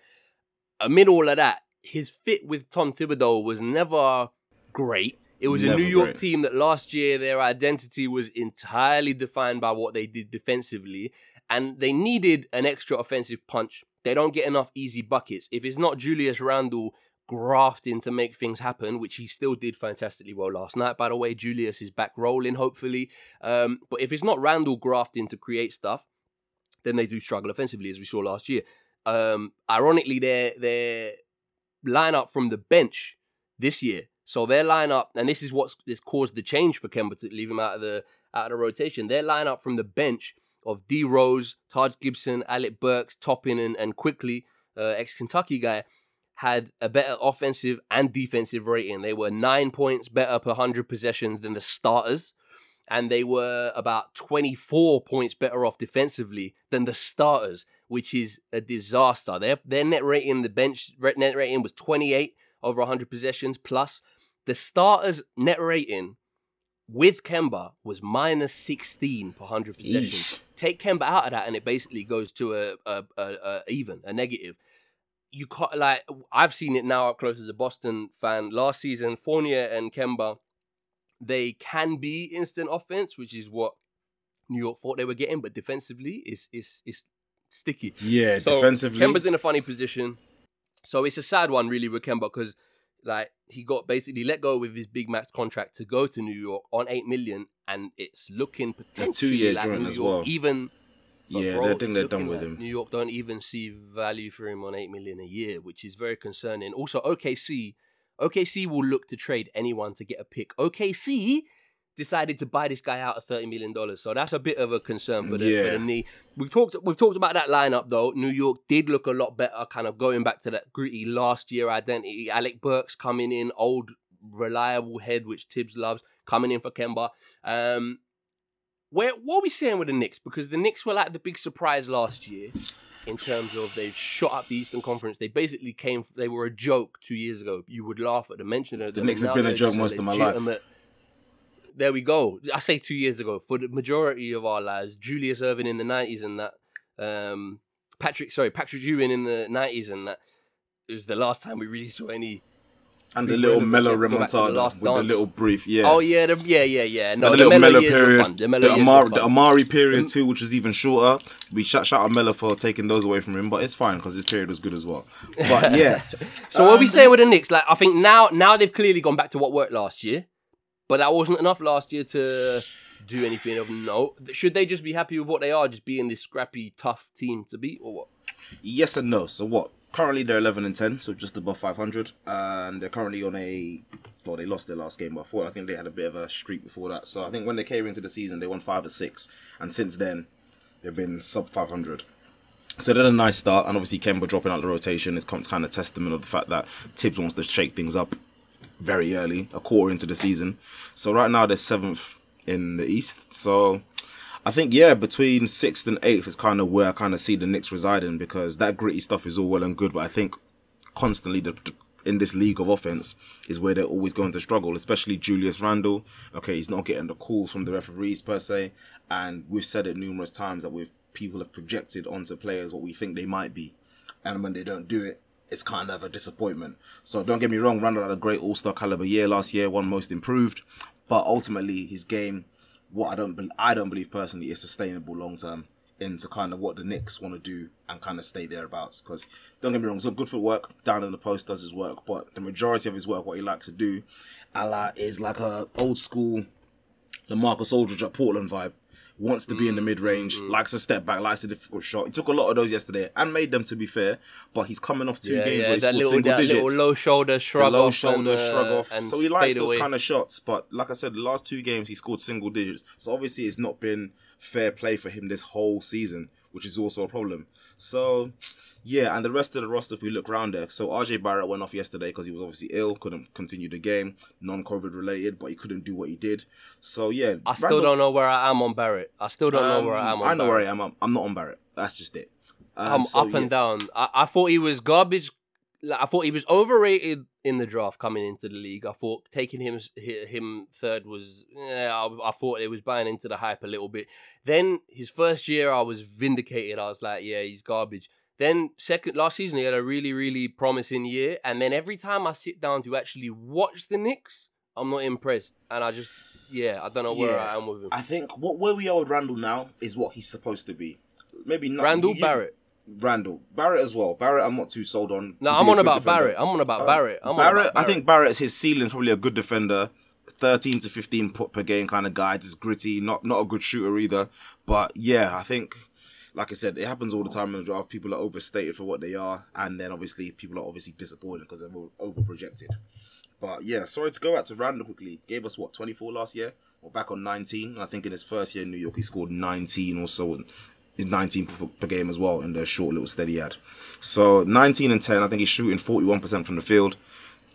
Amid all of that, his fit with Tom Thibodeau was never great. It was never a New York team that last year, their identity was entirely defined by what they did defensively. And they needed an extra offensive punch. They don't get enough easy buckets. If it's not Julius Randle grafting to make things happen, which he still did fantastically well last night. By the way, Julius is back rolling, hopefully. But if it's not Randle grafting to create stuff, then they do struggle offensively, as we saw last year. Ironically, their lineup from the bench this year. So their lineup, and this is what's caused the change for Kemba to leave him out of the rotation. Their lineup from the bench of D Rose, Taj Gibson, Alec Burks, Toppin, and Quickly, ex-Kentucky guy, had a better offensive and defensive rating. They were 9 points better per 100 possessions than the starters, and they were about 24 points better off defensively than the starters, which is a disaster. Their net rating, the bench net rating, was 28 over 100 possessions plus. The starters' net rating with Kemba was minus 16 per 100 possessions. Eesh. Take Kemba out of that, and it basically goes to a negative. You can't, like, I've seen it now up close as a Boston fan. Last season, Fournier and Kemba, they can be instant offense, which is what New York thought they were getting, but defensively, it's sticky. Yeah, so defensively, Kemba's in a funny position. So it's a sad one, really, with Kemba, because like he got basically let go with his big max contract to go to New York on $8 million, and it's looking potentially like New York even. But yeah, bro, I think they're done with him. New York don't even see value for him on $8 million a year, which is very concerning. Also, OKC will look to trade anyone to get a pick. OKC decided to buy this guy out of $30 million, so that's a bit of a concern for the knee. We've talked about that lineup though. New York did look a lot better, kind of going back to that gritty last year identity. Alec Burks coming in, old reliable head, which Tibbs loves, coming in for Kemba. What are we saying with the Knicks? Because the Knicks were like the big surprise last year in terms of they've shot up the Eastern Conference. They basically they were a joke 2 years ago. You would laugh at the mention of them. The Knicks have been a joke most of my life. There we go. I say 2 years ago. For the majority of our lives, Julius Erving in the 90s and that. Patrick Ewing in the 90s and that. It was the last time we really saw any... And the little Melo remontada with the little brief, yes. Oh, yeah, yeah. No, the little Melo period. The Amar'e period, too, which is even shorter. We shout out Melo for taking those away from him, but it's fine because his period was good as well. But, yeah. So what we say with the Knicks, like, I think now they've clearly gone back to what worked last year, but that wasn't enough last year to do anything of note. Should they just be happy with what they are, just being this scrappy, tough team to beat, or what? Yes and no. So what? Currently, they're 11-10, so just above 500. And they're currently on they lost their last game by four. I think they had a bit of a streak before that. So I think when they came into the season, they won 5 or 6. And since then, they've been sub 500. So they had a nice start. And obviously, Kemba dropping out of the rotation is kind of testament of the fact that Tibbs wants to shake things up very early, a quarter into the season. So right now, they're 7th in the East. So... I think, yeah, between 6th and 8th is kind of where I kind of see the Knicks residing, because that gritty stuff is all well and good, but I think constantly in this league of offense is where they're always going to struggle, especially Julius Randle. Okay, he's not getting the calls from the referees per se, and we've said it numerous times that people have projected onto players what we think they might be, and when they don't do it, it's kind of a disappointment. So don't get me wrong, Randle had a great all-star caliber year last year, one most improved, but ultimately his game... What I don't believe personally is sustainable long term into kind of what the Knicks want to do and kind of stay thereabouts. Because don't get me wrong, so good for work down in the post, does his work, but the majority of his work, what he likes to do, is like a old school LaMarcus Aldridge at Portland vibe. Wants to be in the mid range, likes to step back, likes a difficult shot. He took a lot of those yesterday and made them, to be fair. But he's coming off two games where he scored single digits. Yeah, that little low shoulder shrug off. So he likes those kind of shots. But like I said, the last 2 games he scored single digits. So obviously it's not been fair play for him this whole season, which is also a problem. So, yeah, and the rest of the roster, if we look around there, so RJ Barrett went off yesterday because he was obviously ill, couldn't continue the game, non-COVID related, but he couldn't do what he did. So, yeah. I still don't know where I am on Barrett. I still don't know where I am on Barrett. I know where I am. I'm not on Barrett. That's just it. I'm up and down. I thought he was garbage. Like, I thought he was overrated in the draft coming into the league. I thought taking him third was... Yeah, I thought it was buying into the hype a little bit. Then his first year, I was vindicated. I was like, yeah, he's garbage. Then last season, he had a really, really promising year. And then every time I sit down to actually watch the Knicks, I'm not impressed. And I just... Yeah, I don't know where I am with him. I think where we are with Randle now is what he's supposed to be. Maybe not... Randle Barrett as well. Barrett, I'm not too sold on. No, I'm on about defender. Barrett. I'm on about Barrett. I think Barrett's his ceiling's probably a good defender, 13 to 15 per game kind of guy, just gritty, not a good shooter either. But yeah, I think, like I said, it happens all the time in the draft. People are overstated for what they are, and then obviously people are obviously disappointed because they're overprojected. But yeah, sorry to go back to Randle quickly. Gave us what 24 last year, or back on 19. And I think in his first year in New York, he scored 19 or so. Is 19 per game as well in the short little steady he had. So 19 and 10, I think he's shooting 41% from the field,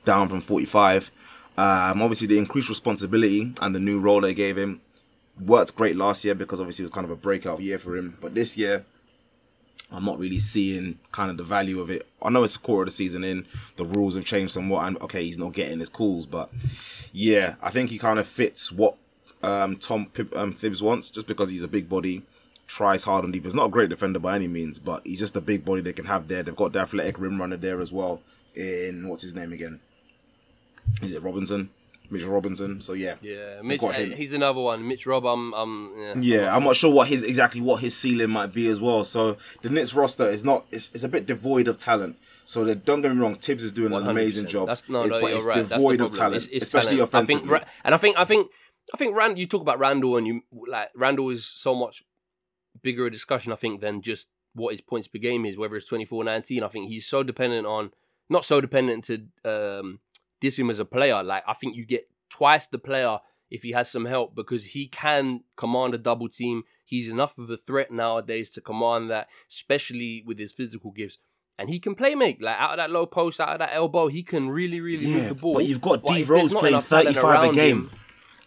down from 45. Obviously, the increased responsibility and the new role they gave him worked great last year because obviously it was kind of a breakout year for him. But this year, I'm not really seeing kind of the value of it. I know it's a quarter of the season in. The rules have changed somewhat. And okay, he's not getting his calls. But yeah, I think he kind of fits what Tom Thibodeau wants just because he's a big body. Tries hard on defense. Not a great defender by any means, but he's just a big body they can have there. They've got the athletic rim runner there as well in, what's his name again? Is it Robinson? Mitchell Robinson. So, yeah. Yeah, Mitch, he's another one. Mitch Rob, I'm not sure what his ceiling might be as well. So, the Knicks roster is not... It's a bit devoid of talent. So, don't get me wrong, Tibbs is doing 100%. An amazing job. But it's devoid of talent, especially talent. Offensively. I think Randle, you talk about Randle, and Randle is so much... bigger a discussion, I think, than just what his points per game is, whether it's 24-19. I think he's so dependent on, not so dependent to diss him as a player. Like, I think you get twice the player if he has some help because he can command a double team. He's enough of a threat nowadays to command that, especially with his physical gifts. And he can play make, like out of that low post, out of that elbow, he can really, really move the ball. But you've got D Rose playing 35 a game.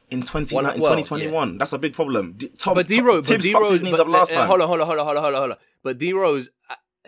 In 2021, that's a big problem. But D-Rose... Tibbs fucked his knees up last time. Hold on. But D-Rose,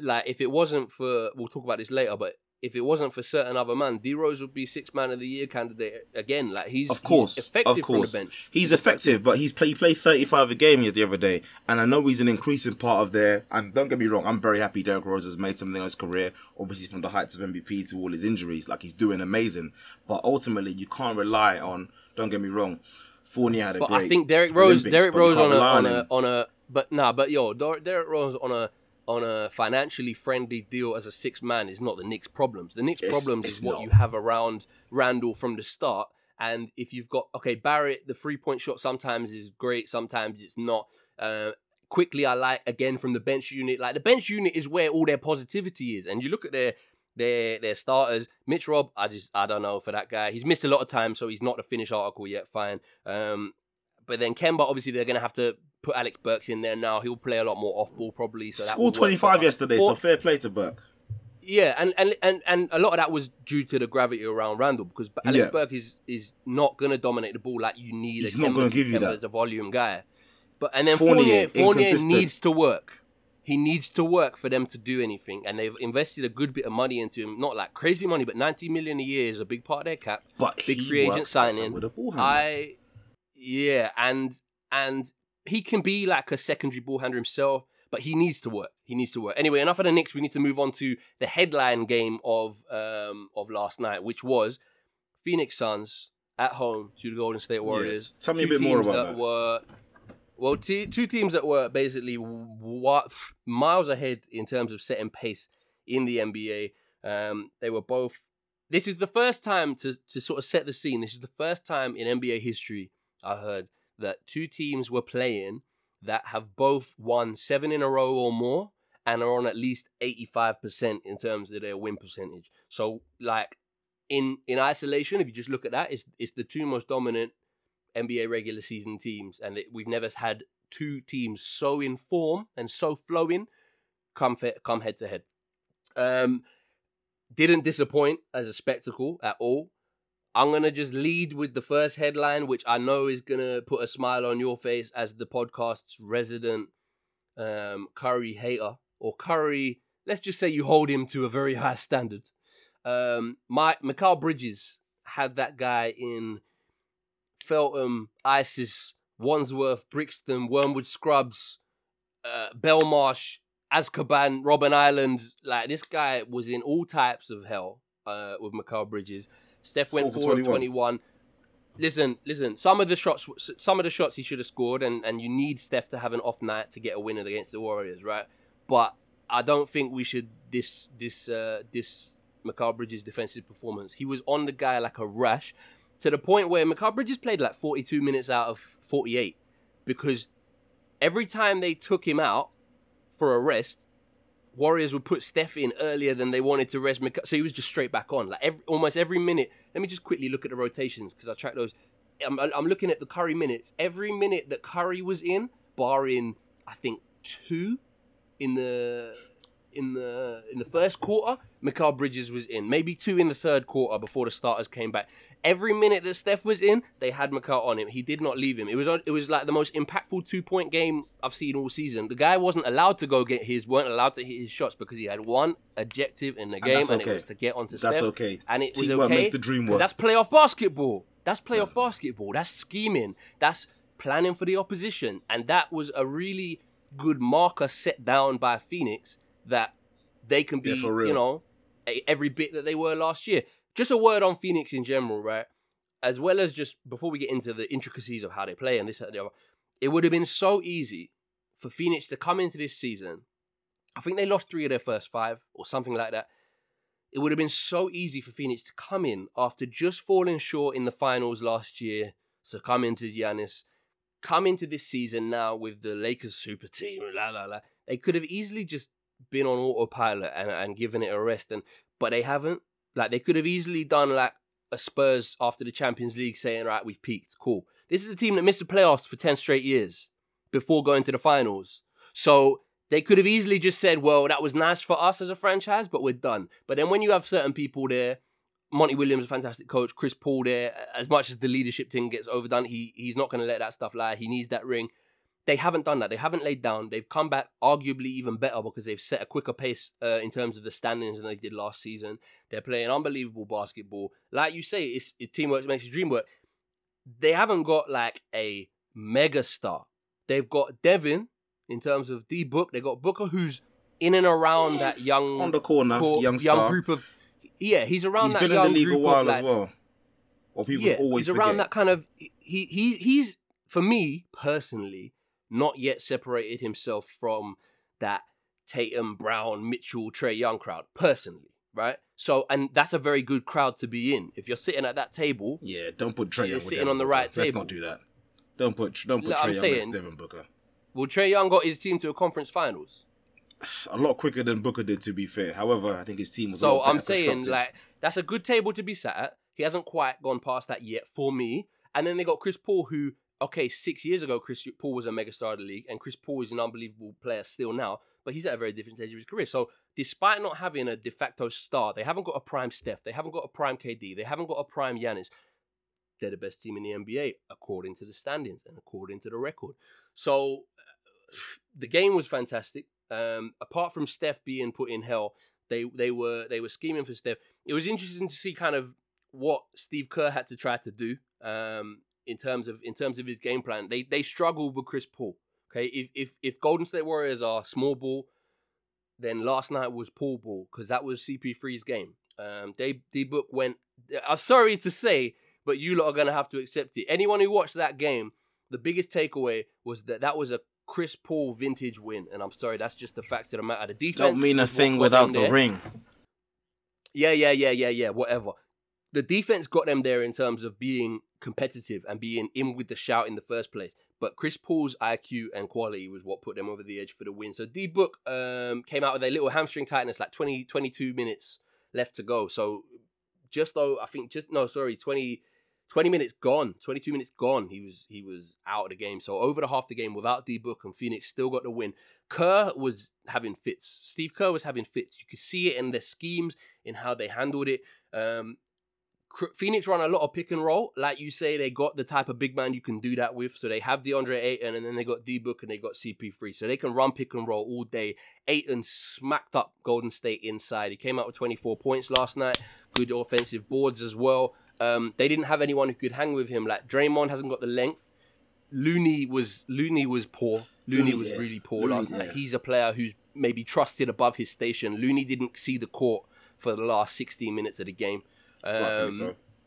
like, if it wasn't for... We'll talk about this later, but if it wasn't for certain other man, D-Rose would be sixth man of the year candidate again. Like, he's effective from the bench. He's effective, but he played 35 a game the other day, and I know he's an increasing part of there. And don't get me wrong, I'm very happy Derrick Rose has made something of his career, obviously from the heights of MVP to all his injuries. Like, he's doing amazing. But ultimately, you can't rely on... Don't get me wrong, Fournier had a great... But I think Derrick Rose Derrick Rose on a financially friendly deal as a sixth man is not the Knicks' problems. The Knicks' problems is what you have around Randle from the start. And if you've got, Barrett, the three-point shot sometimes is great, sometimes it's not. Quickly, I like, again, from the bench unit. Like, the bench unit is where all their positivity is. And you look at their starters. Mitch Rob, I don't know for that guy. He's missed a lot of time, so he's not the finished article yet, fine. But then Kemba, obviously, they're going to have to put Alex Burks in there now. He'll play a lot more off-ball probably. So scored 25 yesterday, so fair play to Burks. Yeah, and a lot of that was due to the gravity around Randle because Alex Burks is not going to dominate the ball like you need. He's not going to give you that. As a volume guy. But, and then Fournier needs to work. He needs to work for them to do anything. And they've invested a good bit of money into him. Not like crazy money, but 90 million a year is a big part of their cap. But big free agent signing. With a ball handler. And he can be like a secondary ball handler himself, but he needs to work. Anyway, enough of the Knicks. We need to move on to the headline game of last night, which was Phoenix Suns at home to the Golden State Warriors. Yeah, tell me a bit more about that. Two teams that were basically miles ahead in terms of setting pace in the NBA. They were both... This is the first time, to sort of set the scene, this is the first time in NBA history I heard that two teams were playing that have both won 7 in a row or more and are on at least 85% in terms of their win percentage. So, like, in isolation, if you just look at that, it's the two most dominant NBA regular season teams, and we've never had two teams so in form and so flowing come head to head. Didn't disappoint as a spectacle at all. I'm going to just lead with the first headline, which I know is going to put a smile on your face as the podcast's resident Curry hater, or Curry, let's just say you hold him to a very high standard. Mikal Bridges had that guy in Feltham, Isis, Wandsworth, Brixton, Wormwood Scrubs, Belmarsh, Azkaban, Robben Island. Like, this guy was in all types of hell with Mikal Bridges. Steph went 4 of 21. Listen. Some of the shots he should have scored, and you need Steph to have an off night to get a win against the Warriors, right? But I don't think we should this Mikal Bridges' defensive performance. He was on the guy like a rash, to the point where Mikal Bridges played like 42 minutes out of 48, because every time they took him out for a rest, Warriors would put Steph in earlier than they wanted to rest Mikal, so he was just straight back on. Like almost every minute. Let me just quickly look at the rotations because I track those. I'm looking at the Curry minutes. Every minute that Curry was in, barring I think 2 in the first quarter, Mikal Bridges was in. Maybe 2 in the third quarter before the starters came back. Every minute that Steph was in, they had Mikal on him. He did not leave him. It was like the most impactful 2-point game I've seen all season. The guy wasn't allowed to go get his, weren't allowed to hit his shots because he had one objective in the game, and it was to get onto Steph. That's okay. And it was okay. Makes the dream work. That's playoff basketball. That's scheming. That's planning for the opposition. And that was a really good marker set down by Phoenix, that they can be, every bit that they were last year. Just a word on Phoenix in general, right? As well as just before we get into the intricacies of how they play and this and the other, it would have been so easy for Phoenix to come into this season. I think they lost 3 of their first 5 or something like that. It would have been so easy for Phoenix to come in after just falling short in the finals last year, so come into Giannis, come into this season now with the Lakers super team, They could have easily just been on autopilot and given it a rest, but they haven't. Like, they could have easily done like a Spurs after the Champions League, saying, right, we've peaked, cool. This is a team that missed the playoffs for 10 straight years before going to the finals. So they could have easily just said, well, that was nice for us as a franchise, but we're done. But then when you have certain people there, Monty Williams, a fantastic coach, Chris Paul there, as much as the leadership thing gets overdone, he's not going to let that stuff lie. He needs that ring. They haven't done that. They haven't laid down. They've come back arguably even better because they've set a quicker pace in terms of the standings than they did last season. They're playing unbelievable basketball. Like you say, it's teamwork makes the dream work. They haven't got like a mega star. They've got Devin in terms of D-Book. They've got Booker, who's in and around that young... on the corner, young star. Young group of... Yeah, he's around that young group. He's been in the league a while as well. Or people always forget. He's around that kind of... He's, for me personally... not yet separated himself from that Tatum, Brown, Mitchell, Trae Young crowd, personally, right? So, and that's a very good crowd to be in. If you're sitting at that table... Yeah, don't put Trae Young with sitting on the right table. Let's not do that. Don't put Trae Young next to Devin Booker. Well, Trae Young got his team to a conference finals. A lot quicker than Booker did, to be fair. However, I think his team was a lot better constructed. So I'm saying, like, that's a good table to be sat at. He hasn't quite gone past that yet for me. And then they got Chris Paul, who... okay, 6 years ago, Chris Paul was a megastar of the league, and Chris Paul is an unbelievable player still now, but he's at a very different stage of his career. So despite not having a de facto star, they haven't got a prime Steph, they haven't got a prime KD, they haven't got a prime Giannis. They're the best team in the NBA, according to the standings and according to the record. So the game was fantastic. Apart from Steph being put in hell, they were scheming for Steph. It was interesting to see kind of what Steve Kerr had to try to do. In terms of his game plan, they struggled with Chris Paul. Okay, if Golden State Warriors are small ball, then last night was Paul ball, because that was CP3's game. D-Book went. I'm sorry to say, but you lot are gonna have to accept it. Anyone who watched that game, the biggest takeaway was that was a Chris Paul vintage win, and I'm sorry, that's just the fact of the matter. The defense don't mean a thing without the ring. Yeah. Whatever. The defense got them there in terms of being competitive and being in with the shout in the first place. But Chris Paul's IQ and quality was what put them over the edge for the win. So D-Book came out with a little hamstring tightness, like 22 minutes left to go. So 20, 20 minutes gone, 22 minutes gone, he was out of the game. So over the half the game without D-Book, and Phoenix still got the win. Kerr was having fits. Steve Kerr was having fits. You could see it in their schemes, in how they handled it. Phoenix run a lot of pick and roll. Like you say, they got the type of big man you can do that with. So they have DeAndre Ayton, and then they got D-Book, and they got CP3. So they can run pick and roll all day. Ayton smacked up Golden State inside. He came out with 24 points last night. Good offensive boards as well. They didn't have anyone who could hang with him. Like Draymond hasn't got the length. Looney was poor. Looney was really poor last night. He's a player who's maybe trusted above his station. Looney didn't see the court for the last 16 minutes of the game.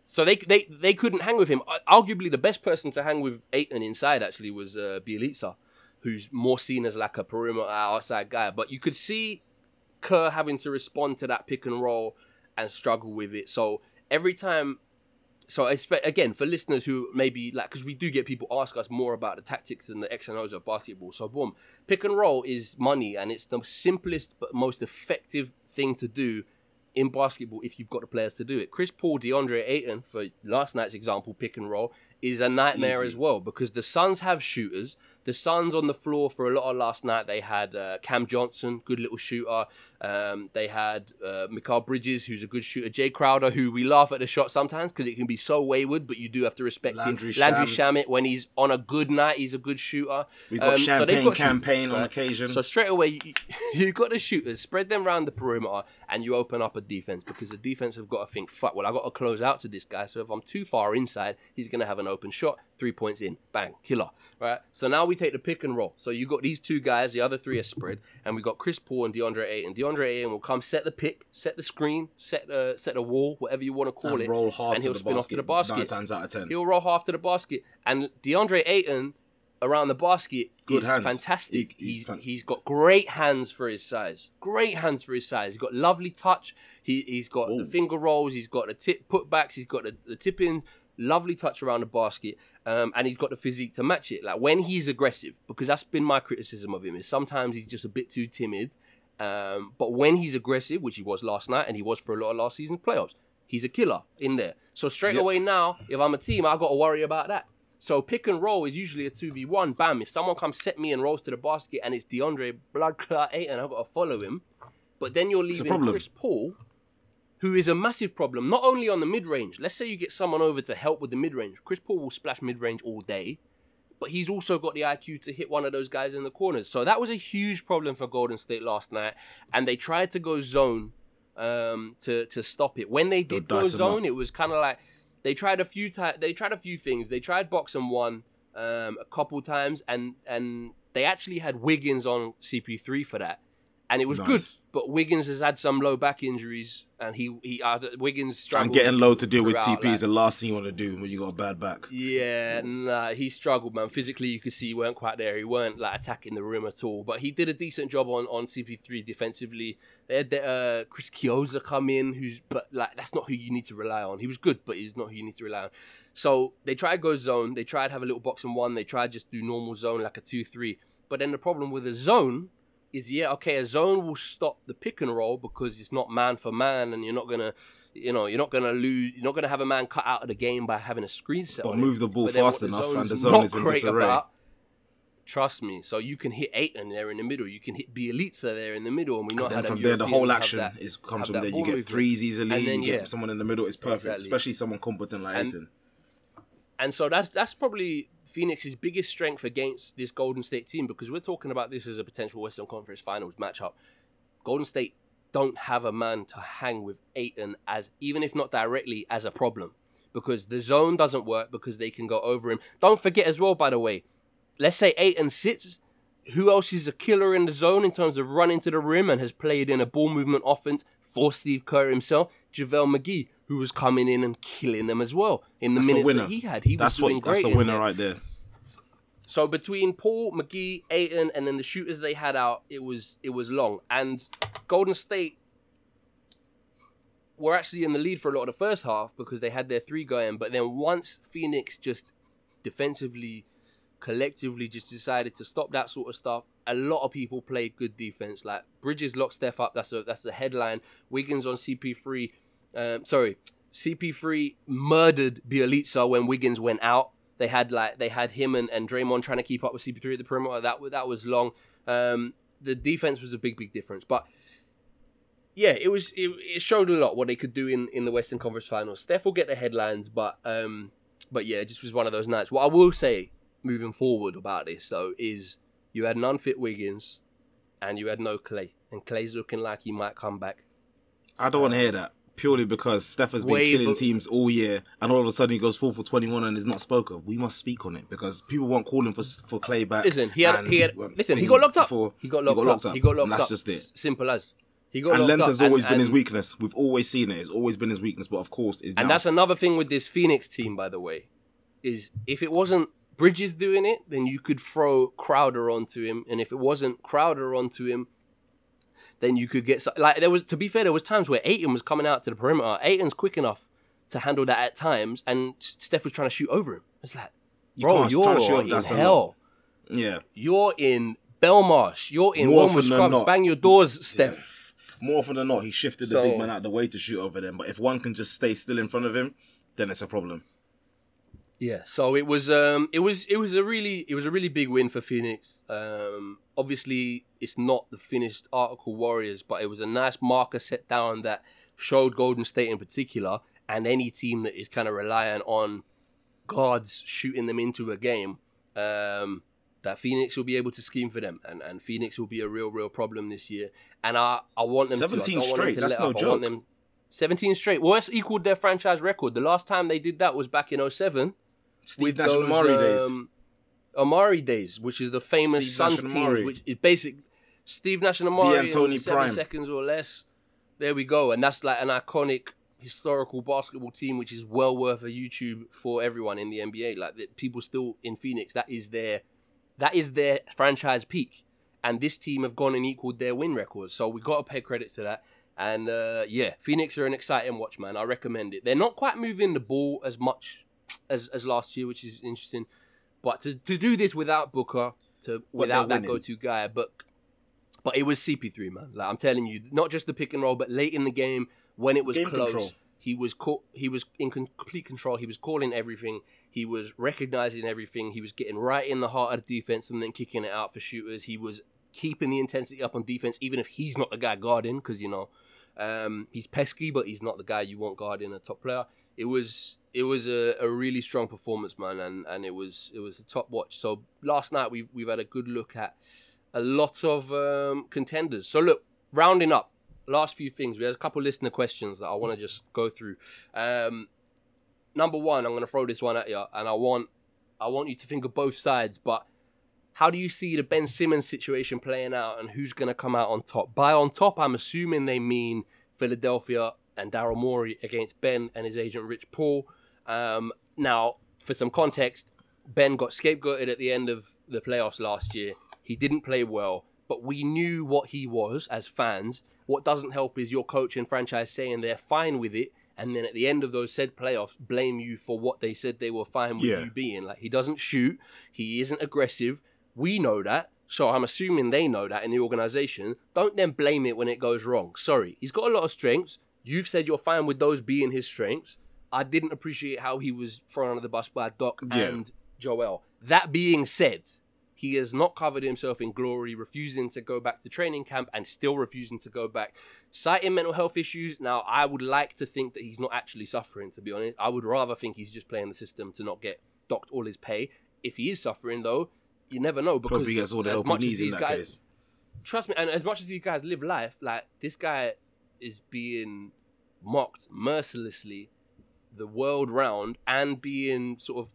So they couldn't hang with him. Arguably, the best person to hang with Ayton inside actually was Bjelica, who's more seen as like a perimeter outside guy. But you could see Kerr having to respond to that pick and roll and struggle with it. So every time, so again, for listeners who maybe like, because we do get people ask us more about the tactics and the X and O's of basketball. So boom, pick and roll is money, and it's the simplest but most effective thing to do in basketball if you've got the players to do it. Chris Paul, DeAndre Ayton, for last night's example, pick and roll, is a nightmare as well, because the Suns have shooters. The Suns on the floor for a lot of last night, they had Cam Johnson, good little shooter. They had Mikal Bridges, who's a good shooter. Jay Crowder, who we laugh at the shot sometimes because it can be so wayward, but you do have to respect him. Landry Shamet, when he's on a good night, he's a good shooter. We've got champagne shooters, on occasion. So straight away, you've got the shooters. Spread them around the perimeter and you open up a defense, because the defense have got to think, fuck, well, I've got to close out to this guy. So if I'm too far inside, he's going to have an open shot. 3 points in, bang, killer. Right? So now we take the pick and roll. So you got these two guys, the other three are spread, and we got Chris Paul and DeAndre Ayton. DeAndre Ayton will come, set the pick, set the screen, set the wall, whatever you want to call it, roll hard, and he'll spin off to the basket. 9 times out of 10, he'll roll half to the basket. And DeAndre Ayton around the basket is fantastic. He's got great hands for his size. He's got lovely touch. He's got the finger rolls. He's got the tip putbacks. He's got the tip ins. Lovely touch around the basket, and he's got the physique to match it. Like when he's aggressive, because that's been my criticism of him, is sometimes he's just a bit too timid. But when he's aggressive, which he was last night, and he was for a lot of last season's playoffs, he's a killer in there. So straight away now, if I'm a team, I've got to worry about that. So pick and roll is usually a 2v1. Bam, if someone comes set me and rolls to the basket, and it's DeAndre Bloodclot 8, and I've got to follow him. But then you're leaving Chris Paul, who is a massive problem, not only on the mid-range. Let's say you get someone over to help with the mid-range. Chris Paul will splash mid-range all day, but he's also got the IQ to hit one of those guys in the corners. So that was a huge problem for Golden State last night, and they tried to go zone to stop it. When they did go zone, it was kind of like they tried a few things. They tried box and one a couple times, and they actually had Wiggins on CP3 for that. And it was good, but Wiggins has had some low back injuries, and Wiggins struggled. And getting low to deal with CP is the last thing you want to do when you got a bad back. Yeah, he struggled, man. Physically, you could see he weren't quite there. He weren't like attacking the rim at all, but he did a decent job on CP3 defensively. They had Chris Chioza come in, but that's not who you need to rely on. He was good, but he's not who you need to rely on. So they tried go zone. They tried have a little box and one. They tried just do normal zone like a 2-3. But then the problem with a zone is a zone will stop the pick and roll because it's not man for man, and you're not gonna have a man cut out of the game by having a screen set. But move the ball fast enough, and the zone is in disarray. Trust me. So you can hit Ayton there in the middle, you can hit Bjelica there in the middle, and we know how from there the whole action comes from there. You get threes easily, and then, you get someone in the middle. It's perfect, especially someone competent like Ayton. And so that's probably Phoenix's biggest strength against this Golden State team, because we're talking about this as a potential Western Conference Finals matchup. Golden State don't have a man to hang with Ayton, as even if not directly, as a problem, because the zone doesn't work because they can go over him. Don't forget as well, by the way, let's say Ayton sits. Who else is a killer in the zone in terms of running to the rim and has played in a ball movement offense for Steve Kerr himself? JaVale McGee, who was coming in and killing them as well in the minutes that he had. That's a winner right there. So between Paul, McGee, Ayton, and then the shooters they had out, it was long. And Golden State were actually in the lead for a lot of the first half because they had their three going. But then once Phoenix just defensively, collectively just decided to stop that sort of stuff, a lot of people played good defense. Like Bridges locked Steph up. That's a headline. Wiggins on CP3. CP3 murdered Bielitsa when Wiggins went out. They had him and Draymond trying to keep up with CP3 at the perimeter. That was long. The defense was a big difference, but yeah, it showed a lot what they could do in the Western Conference Finals. Steph will get the headlines, but yeah, it just was one of those nights. What I will say moving forward about this though is you had an unfit Wiggins and you had no Clay, and Clay's looking like he might come back. I don't want to hear that. Purely because Steph has been killing teams all year, and all of a sudden he goes 4 for 21 and is not spoken of. We must speak on it because people weren't calling for Clay back. Listen, he got locked up. He got locked up. And that's just it. Simple as. And length has always been his weakness. We've always seen it. It's always been his weakness, but of course, it's. And that's another thing with this Phoenix team, by the way, is if it wasn't Bridges doing it, then you could throw Crowder onto him, and if it wasn't Crowder onto him, then you could get... to be fair, there was times where Ayton was coming out to the perimeter. Ayton's quick enough to handle that at times, and Steph was trying to shoot over him. It's like, bro, you're in hell. Yeah. You're in Belmarsh. You're in Walmart Scrubs. Bang your doors, Steph. Yeah. More often than not, he shifted the big man out of the way to shoot over them. But if one can just stay still in front of him, then it's a problem. Yeah, so it was a really big win for Phoenix. Obviously, it's not the finished article Warriors, but it was a nice marker set down that showed Golden State in particular, and any team that is kind of reliant on guards shooting them into a game, that Phoenix will be able to scheme for them, and Phoenix will be a real problem this year. And I want them 17 straight. That's no joke. 17 straight. Well, that's equaled their franchise record. The last time they did that was back in 2007. Steve Nash and Amar'e days. Amar'e days, which is the famous Suns teams, which is basic. Steve Nash and Amar'e in 7 seconds or less. There we go. And that's like an iconic historical basketball team, which is well worth a YouTube for everyone in the NBA. Like the people still in Phoenix, that is their franchise peak. And this team have gone and equaled their win records. So we've got to pay credit to that. And yeah, Phoenix are an exciting watch, man. I recommend it. They're not quite moving the ball as much as last year, which is interesting. But to do this without Booker, without that go-to guy, but it was CP3, man. Like I'm telling you, not just the pick and roll, but late in the game when it was game close, control. He was in complete control. He was calling everything. He was recognizing everything. He was getting right in the heart of the defense and then kicking it out for shooters. He was keeping the intensity up on defense, even if he's not the guy guarding, because he's pesky, but he's not the guy you want guarding a top player. It was a really strong performance, man, and it was a top watch. So last night we've had a good look at a lot of contenders. So look, rounding up, last few things. We had a couple listener questions that I want to just go through. Number one, I'm going to throw this one at you, and I want you to think of both sides, but how do you see the Ben Simmons situation playing out, and who's going to come out on top? By on top, I'm assuming they mean Philadelphia and Daryl Morey against Ben and his agent Rich Paul. Now, for some context, Ben got scapegoated at the end of the playoffs last year. He didn't play well, but we knew what he was as fans. What doesn't help is your coach and franchise saying they're fine with it, and then at the end of those said playoffs, blame you for what they said they were fine with you being. Like, he doesn't shoot. He isn't aggressive. We know that, so I'm assuming they know that in the organization. Don't then blame it when it goes wrong. Sorry, he's got a lot of strengths. You've said you're fine with those being his strengths. I didn't appreciate how he was thrown under the bus by Doc and Joel. That being said, he has not covered himself in glory, refusing to go back to training camp and still refusing to go back. Citing mental health issues. Now, I would like to think that he's not actually suffering, to be honest. I would rather think he's just playing the system to not get docked all his pay. If he is suffering, though, you never know, because probably gets all the help he needs in that case. Trust me, and as much as these guys live life, like, this guy is being mocked mercilessly the world round and being sort of,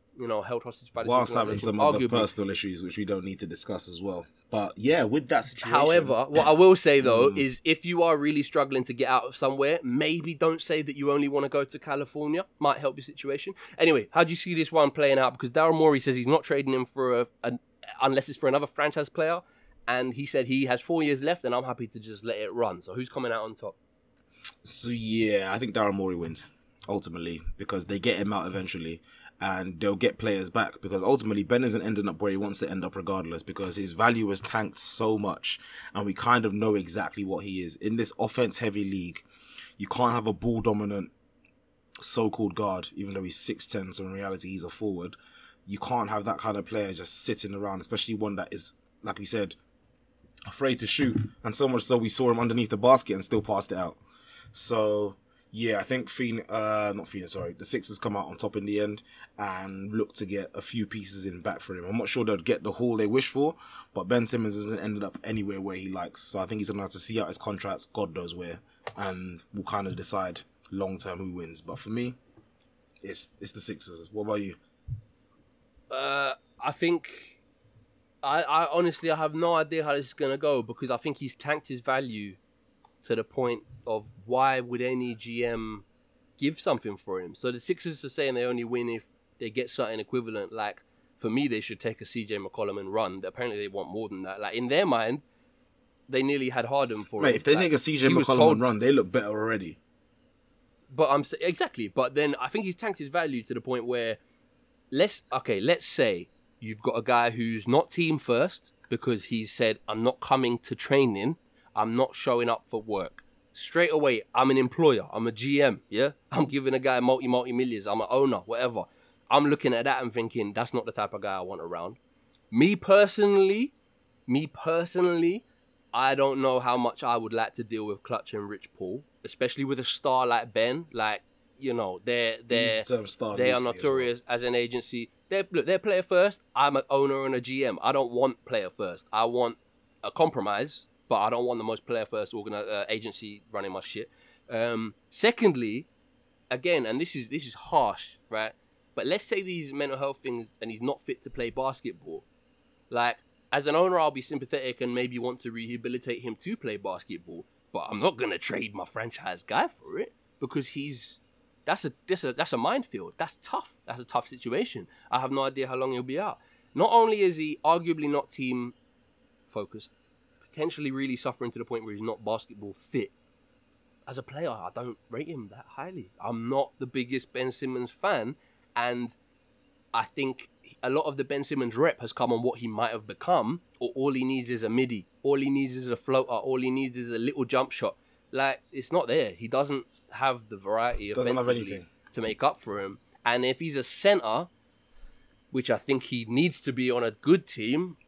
held hostage by this whilst having some other personal issues, which we don't need to discuss as well. But yeah, with that situation. However, what I will say though is if you are really struggling to get out of somewhere, maybe don't say that you only want to go to California. Might help your situation. Anyway, how do you see this one playing out? Because Daryl Morey says he's not trading him for unless it's for another franchise player, and he said he has 4 years left, and I'm happy to just let it run. So who's coming out on top? So yeah, I think Daryl Morey wins ultimately, because they get him out eventually and they'll get players back, because ultimately Ben isn't ending up where he wants to end up regardless, because his value has tanked so much and we kind of know exactly what he is. In this offense heavy league, you can't have a ball dominant so-called guard, even though he's 6'10", so in reality he's a forward. You can't have that kind of player just sitting around, especially one that is, like we said, afraid to shoot. And so much so we saw him underneath the basket and still passed it out. So, yeah, I think the Sixers come out on top in the end and look to get a few pieces in back for him. I'm not sure they'll get the haul they wish for, but Ben Simmons hasn't ended up anywhere where he likes. So I think he's going to have to see out his contracts, God knows where, and we'll kind of decide long-term who wins. But for me, it's the Sixers. What about you? I honestly, I have no idea how this is going to go, because I think he's tanked his value to the point of why would any GM give something for him? So the Sixers are saying they only win if they get something equivalent. Like, for me, they should take a CJ McCollum and run. Apparently, they want more than that. Like, in their mind, they nearly had Harden for him. If they take a CJ McCollum and run, they look better already. But exactly. But then I think he's tanked his value to the point where let's say you've got a guy who's not team first because he said, I'm not coming to training. I'm not showing up for work. Straight away, I'm an employer. I'm a GM, yeah? I'm giving a guy multi-millions. I'm an owner, whatever. I'm looking at that and thinking, that's not the type of guy I want around. Me personally, I don't know how much I would like to deal with Clutch and Rich Paul, especially with a star like Ben. Like, you know, they are notorious as an agency. They're player first. I'm an owner and a GM. I don't want player first. I want a compromise, but I don't want the most player-first agency running my shit. Secondly, again, and this is harsh, right? But let's say these mental health things and he's not fit to play basketball. Like, as an owner, I'll be sympathetic and maybe want to rehabilitate him to play basketball, but I'm not going to trade my franchise guy for it because that's a minefield. That's tough. That's a tough situation. I have no idea how long he'll be out. Not only is he arguably not team-focused, potentially really suffering to the point where he's not basketball fit. As a player, I don't rate him that highly. I'm not the biggest Ben Simmons fan, and I think a lot of the Ben Simmons rep has come on what he might have become, or all he needs is a midi, all he needs is a floater, all he needs is a little jump shot. Like, it's not there. He doesn't have the variety offensively to make up for him. And if he's a center, which I think he needs to be on a good team,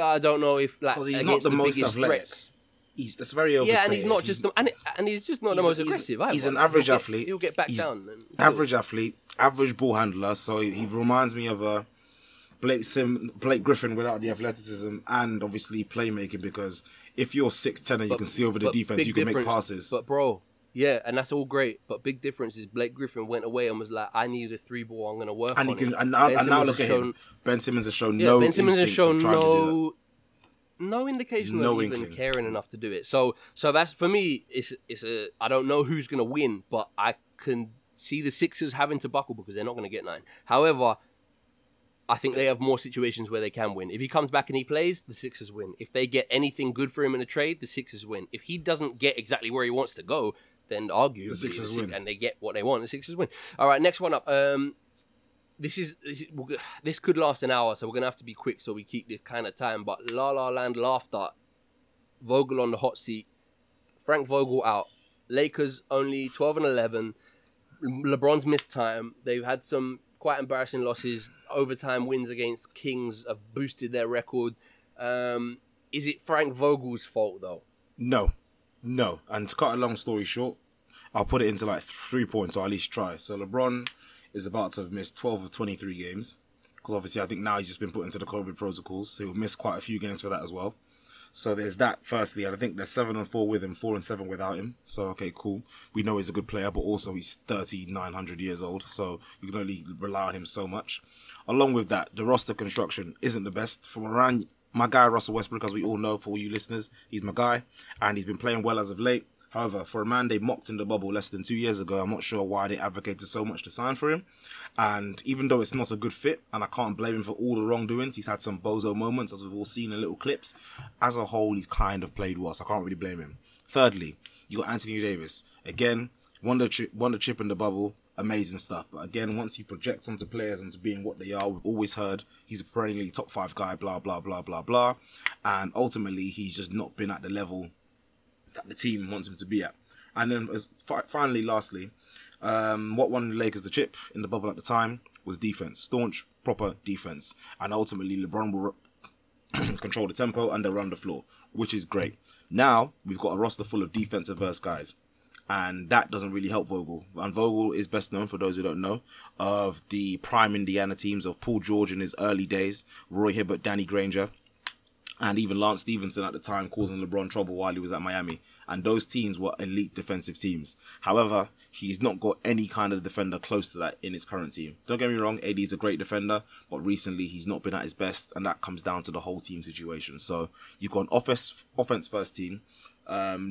I don't know if, like, he's not the most athletic. That's very overstated. Yeah, and he's not just the most aggressive. He's an average athlete. He'll get back down. Average athlete, average ball handler. So he reminds me of a Blake Griffin without the athleticism and obviously playmaking. Because if you're 6'10" and you can see over the defense, you can make passes. But bro, yeah, and that's all great. But big difference is Blake Griffin went away and was like, I need a 3-ball. I'm going to work on it. And now look at him. Ben Simmons has shown no instinct of trying to do that. No indication of even caring enough to do it. So that's, for me, it's I don't know who's going to win, but I can see the Sixers having to buckle because they're not going to get 9. However, I think they have more situations where they can win. If he comes back and he plays, the Sixers win. If they get anything good for him in a trade, the Sixers win. If he doesn't get exactly where he wants to go, then arguably the Sixers win, and they get what they want. The Sixers win. All right, next one up. This could last an hour, so we're gonna have to be quick so we keep this kind of time. But La La Land laughter. Vogel on the hot seat. Frank Vogel out. Lakers only 12-11. LeBron's missed time. They've had some quite embarrassing losses. Overtime wins against Kings have boosted their record. Is it Frank Vogel's fault though? No, and to cut a long story short, I'll put it into like 3 points, or at least try. So LeBron is about to have missed 12 of 23 games, because obviously I think now he's just been put into the COVID protocols, so he'll miss quite a few games for that as well. So there's that firstly, and I think they're 7-4 with him, 4-7 without him. So, okay, cool. We know he's a good player, but also he's 3,900 years old, so you can only rely on him so much. Along with that, the roster construction isn't the best. For Moran, my guy Russell Westbrook, as we all know, for all you listeners, he's my guy, and he's been playing well as of late. However, for a man they mocked in the bubble less than 2 years ago, I'm not sure why they advocated so much to sign for him. And even though it's not a good fit, and I can't blame him for all the wrongdoings, he's had some bozo moments, as we've all seen in little clips. As a whole, he's kind of played well, so I can't really blame him. Thirdly, you got Anthony Davis. Again, won the chip in the bubble. Amazing stuff. But again, once you project onto players and to being what they are, we've always heard he's a perennially top 5 guy, blah, blah, blah, blah, blah. And ultimately, he's just not been at the level that the team wants him to be at. And then finally, lastly, what won the Lakers the chip in the bubble at the time was defense, staunch, proper defense. And ultimately, LeBron will control the tempo and they'll run the floor, which is great. Now, we've got a roster full of defensive-verse guys. And that doesn't really help Vogel. And Vogel is best known, for those who don't know, of the prime Indiana teams of Paul George in his early days, Roy Hibbert, Danny Granger, and even Lance Stevenson at the time, causing LeBron trouble while he was at Miami. And those teams were elite defensive teams. However, he's not got any kind of defender close to that in his current team. Don't get me wrong, AD is a great defender, but recently he's not been at his best, and that comes down to the whole team situation. So you've got an offense-first team,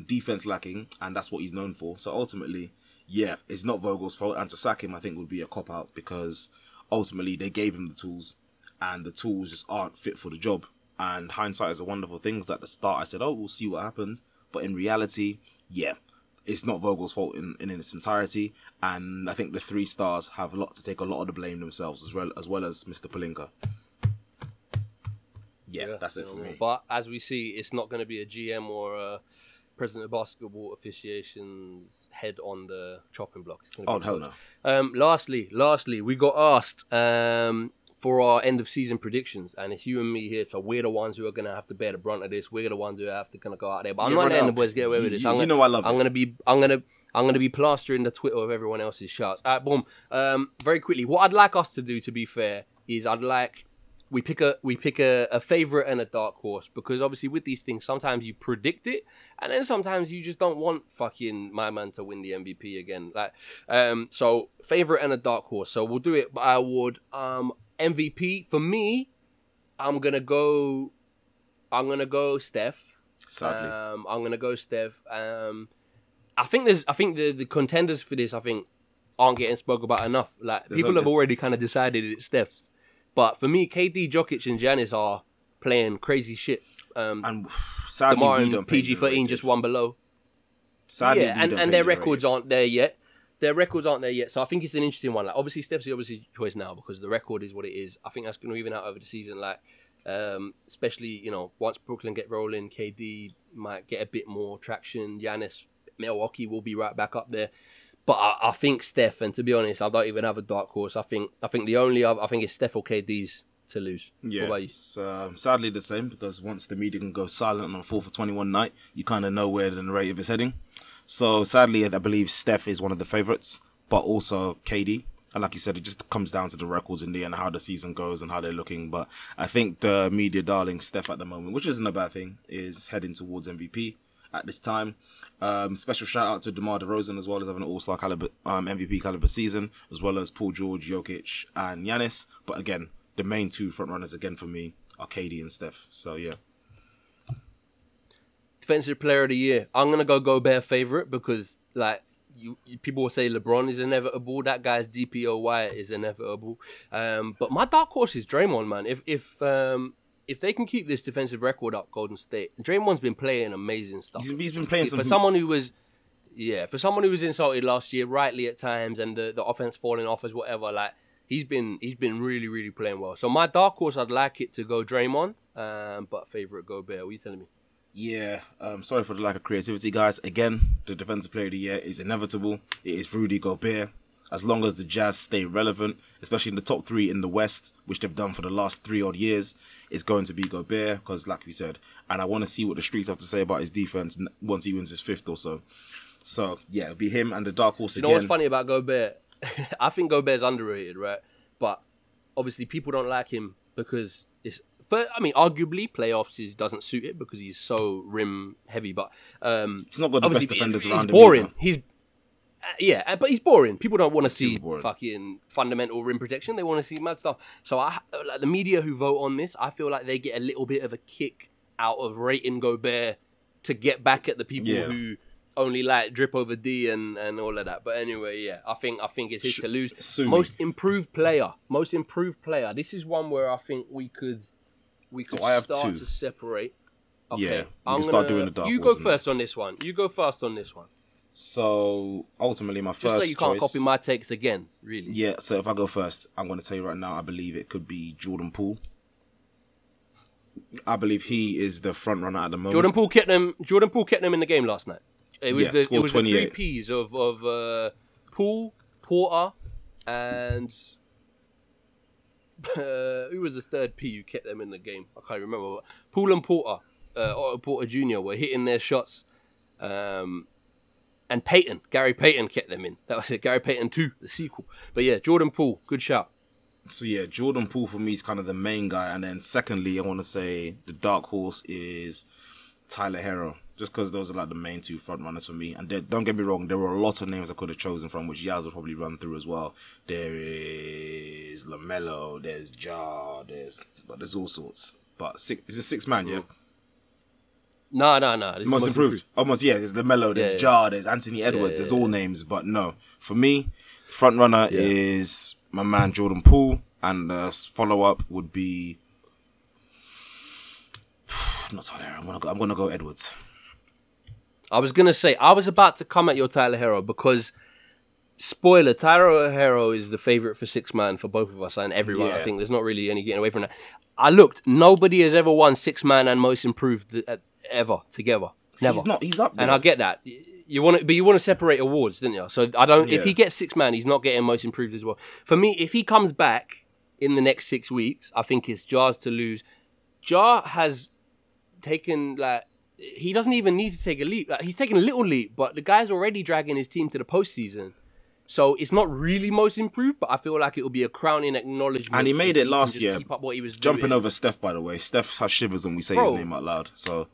defense lacking, and that's what he's known for. So ultimately, yeah, it's not Vogel's fault, and to sack him I think would be a cop out, because ultimately they gave him the tools and the tools just aren't fit for the job. And hindsight is a wonderful thing, because at the start I said, oh, we'll see what happens, but in reality, yeah, it's not Vogel's fault in its entirety, and I think the three stars have a lot of the blame themselves, as well as Mr. Pelinka. Yeah, that's it for me. But as we see, it's not going to be a GM or a president of basketball officiation's head on the chopping block. It's going to be hell no. Lastly, we got asked for our end of season predictions, and it's you and me here, so we're the ones who are going to have to bear the brunt of this. We're the ones who have to kind of go out there. But I'm not letting the boys get away with this. You know I love it. I'm going to be plastering the Twitter of everyone else's shouts. All right, boom. Very quickly, what I'd like us to do, to be fair, is I'd like. We pick a favourite and a dark horse, because obviously with these things, sometimes you predict it and then sometimes you just don't want fucking my man to win the MVP again. Like, so favourite and a dark horse. So we'll do it by award. MVP for me, I'm gonna go Steph. Sadly. I'm gonna go Steph. I think the contenders for this aren't getting spoke about enough. Like, people have already kind of decided it's Steph's. But for me, KD, Jokic, and Giannis are playing crazy shit. And sadly, DeMar and PG-13 just one below. Sadly, yeah, and their records aren't there yet. So I think it's an interesting one. Like, obviously, Steph's the obvious choice now because the record is what it is. I think that's going to even out over the season. Like, especially, you know, once Brooklyn get rolling, KD might get a bit more traction. Giannis, Milwaukee will be right back up there. But I think Steph, and to be honest, I don't even have a dark horse. I think it's Steph or KD's to lose. Yeah, what about you? It's sadly the same, because once the media can go silent on 4 for 21 night, you kind of know where the narrative is heading. So sadly, I believe Steph is one of the favourites, but also KD. And like you said, it just comes down to the records in the end, how the season goes and how they're looking. But I think the media darling Steph at the moment, which isn't a bad thing, is heading towards MVP. At this time, special shout out to DeMar DeRozan as well as having an all-star caliber, MVP caliber season, as well as Paul George, Jokic, and Giannis. But again, the main two front runners again for me are KD and Steph. So yeah, defensive player of the year. I'm gonna go Gobert favorite, because like you people will say LeBron is inevitable. That guy's DPOY is inevitable. But my dark horse is Draymond, man. If they can keep this defensive record up, Golden State, Draymond's been playing amazing stuff. He's been playing for someone who was insulted last year, rightly at times, and the offense falling off as whatever. Like, he's been really, really playing well. So my dark horse, I'd like it to go Draymond, but favorite Gobert. What are you telling me? Yeah, sorry for the lack of creativity, guys. Again, the defensive player of the year is inevitable. It is Rudy Gobert. As long as the Jazz stay relevant, especially in the top three in the West, which they've done for the last 3 odd years, it's going to be Gobert, because like we said, and I want to see what the streets have to say about his defense once he wins his 5th or so. So yeah, it'll be him and the dark horse again. You know what's funny about Gobert? I think Gobert's underrated, right? But obviously people don't like him because it's... I mean, arguably, playoffs doesn't suit it because he's so rim heavy, but... he's not got the best defenders around him. He's boring. Yeah, but he's boring. People don't want to see fucking fundamental rim protection. They want to see mad stuff. So the media who vote on this, I feel like they get a little bit of a kick out of rating Gobert to get back at the people who only like drip over D and all of that. But anyway, yeah, I think it's his to lose. Most improved player. This is one where I think we could start to separate. Okay, yeah, I'm gonna start doing the dark. You go first on this one. You go first on this one. So, ultimately, my first choice... Just so you can't copy my takes again, really. Yeah, so if I go first, I'm going to tell you right now, I believe it could be Jordan Poole. I believe he is the front runner at the moment. Jordan Poole kept them in the game last night. It was the three Ps of Poole, Porter, and who was the third P who kept them in the game? I can't remember. Poole and Porter, Otto Porter Jr. were hitting their shots. And Payton, Gary Payton kept them in. That was it, Gary Payton 2, the sequel. But yeah, Jordan Poole, good shout. So yeah, Jordan Poole for me is kind of the main guy. And then secondly, I want to say the dark horse is Tyler Herro. Just because those are like the main two front runners for me. And don't get me wrong, there were a lot of names I could have chosen from, which Yaz will probably run through as well. There is LaMelo, there's Ja, there's all sorts. But it's a six-man, yeah? No. Most improved. Almost, yeah. There's LaMelo, there's Ja, there's Anthony Edwards, there's all names. But no, for me, front runner is my man Jordan Poole. And the follow-up would be... not Tyler Herro. I'm gonna go Edwards. I was going to say, I was about to come at your Tyler Herro because, spoiler, Tyler Herro is the favourite for six-man for both of us and everyone. Yeah. I think there's not really any getting away from that. I looked. Nobody has ever won six-man and most improved ever together. Never. He's up there. And I get that. You want to separate awards, didn't you? So I don't. Yeah. If he gets six-man, he's not getting most improved as well. For me, if he comes back in the next 6 weeks, I think it's Ja's to lose. Ja has taken, like, he doesn't even need to take a leap. Like, he's taking a little leap, but the guy's already dragging his team to the postseason. So it's not really most improved, but I feel like it will be a crowning acknowledgement. And he made it last year. Keep up what he was doing. Over Steph, by the way. Steph has shivers when we say his name out loud. So,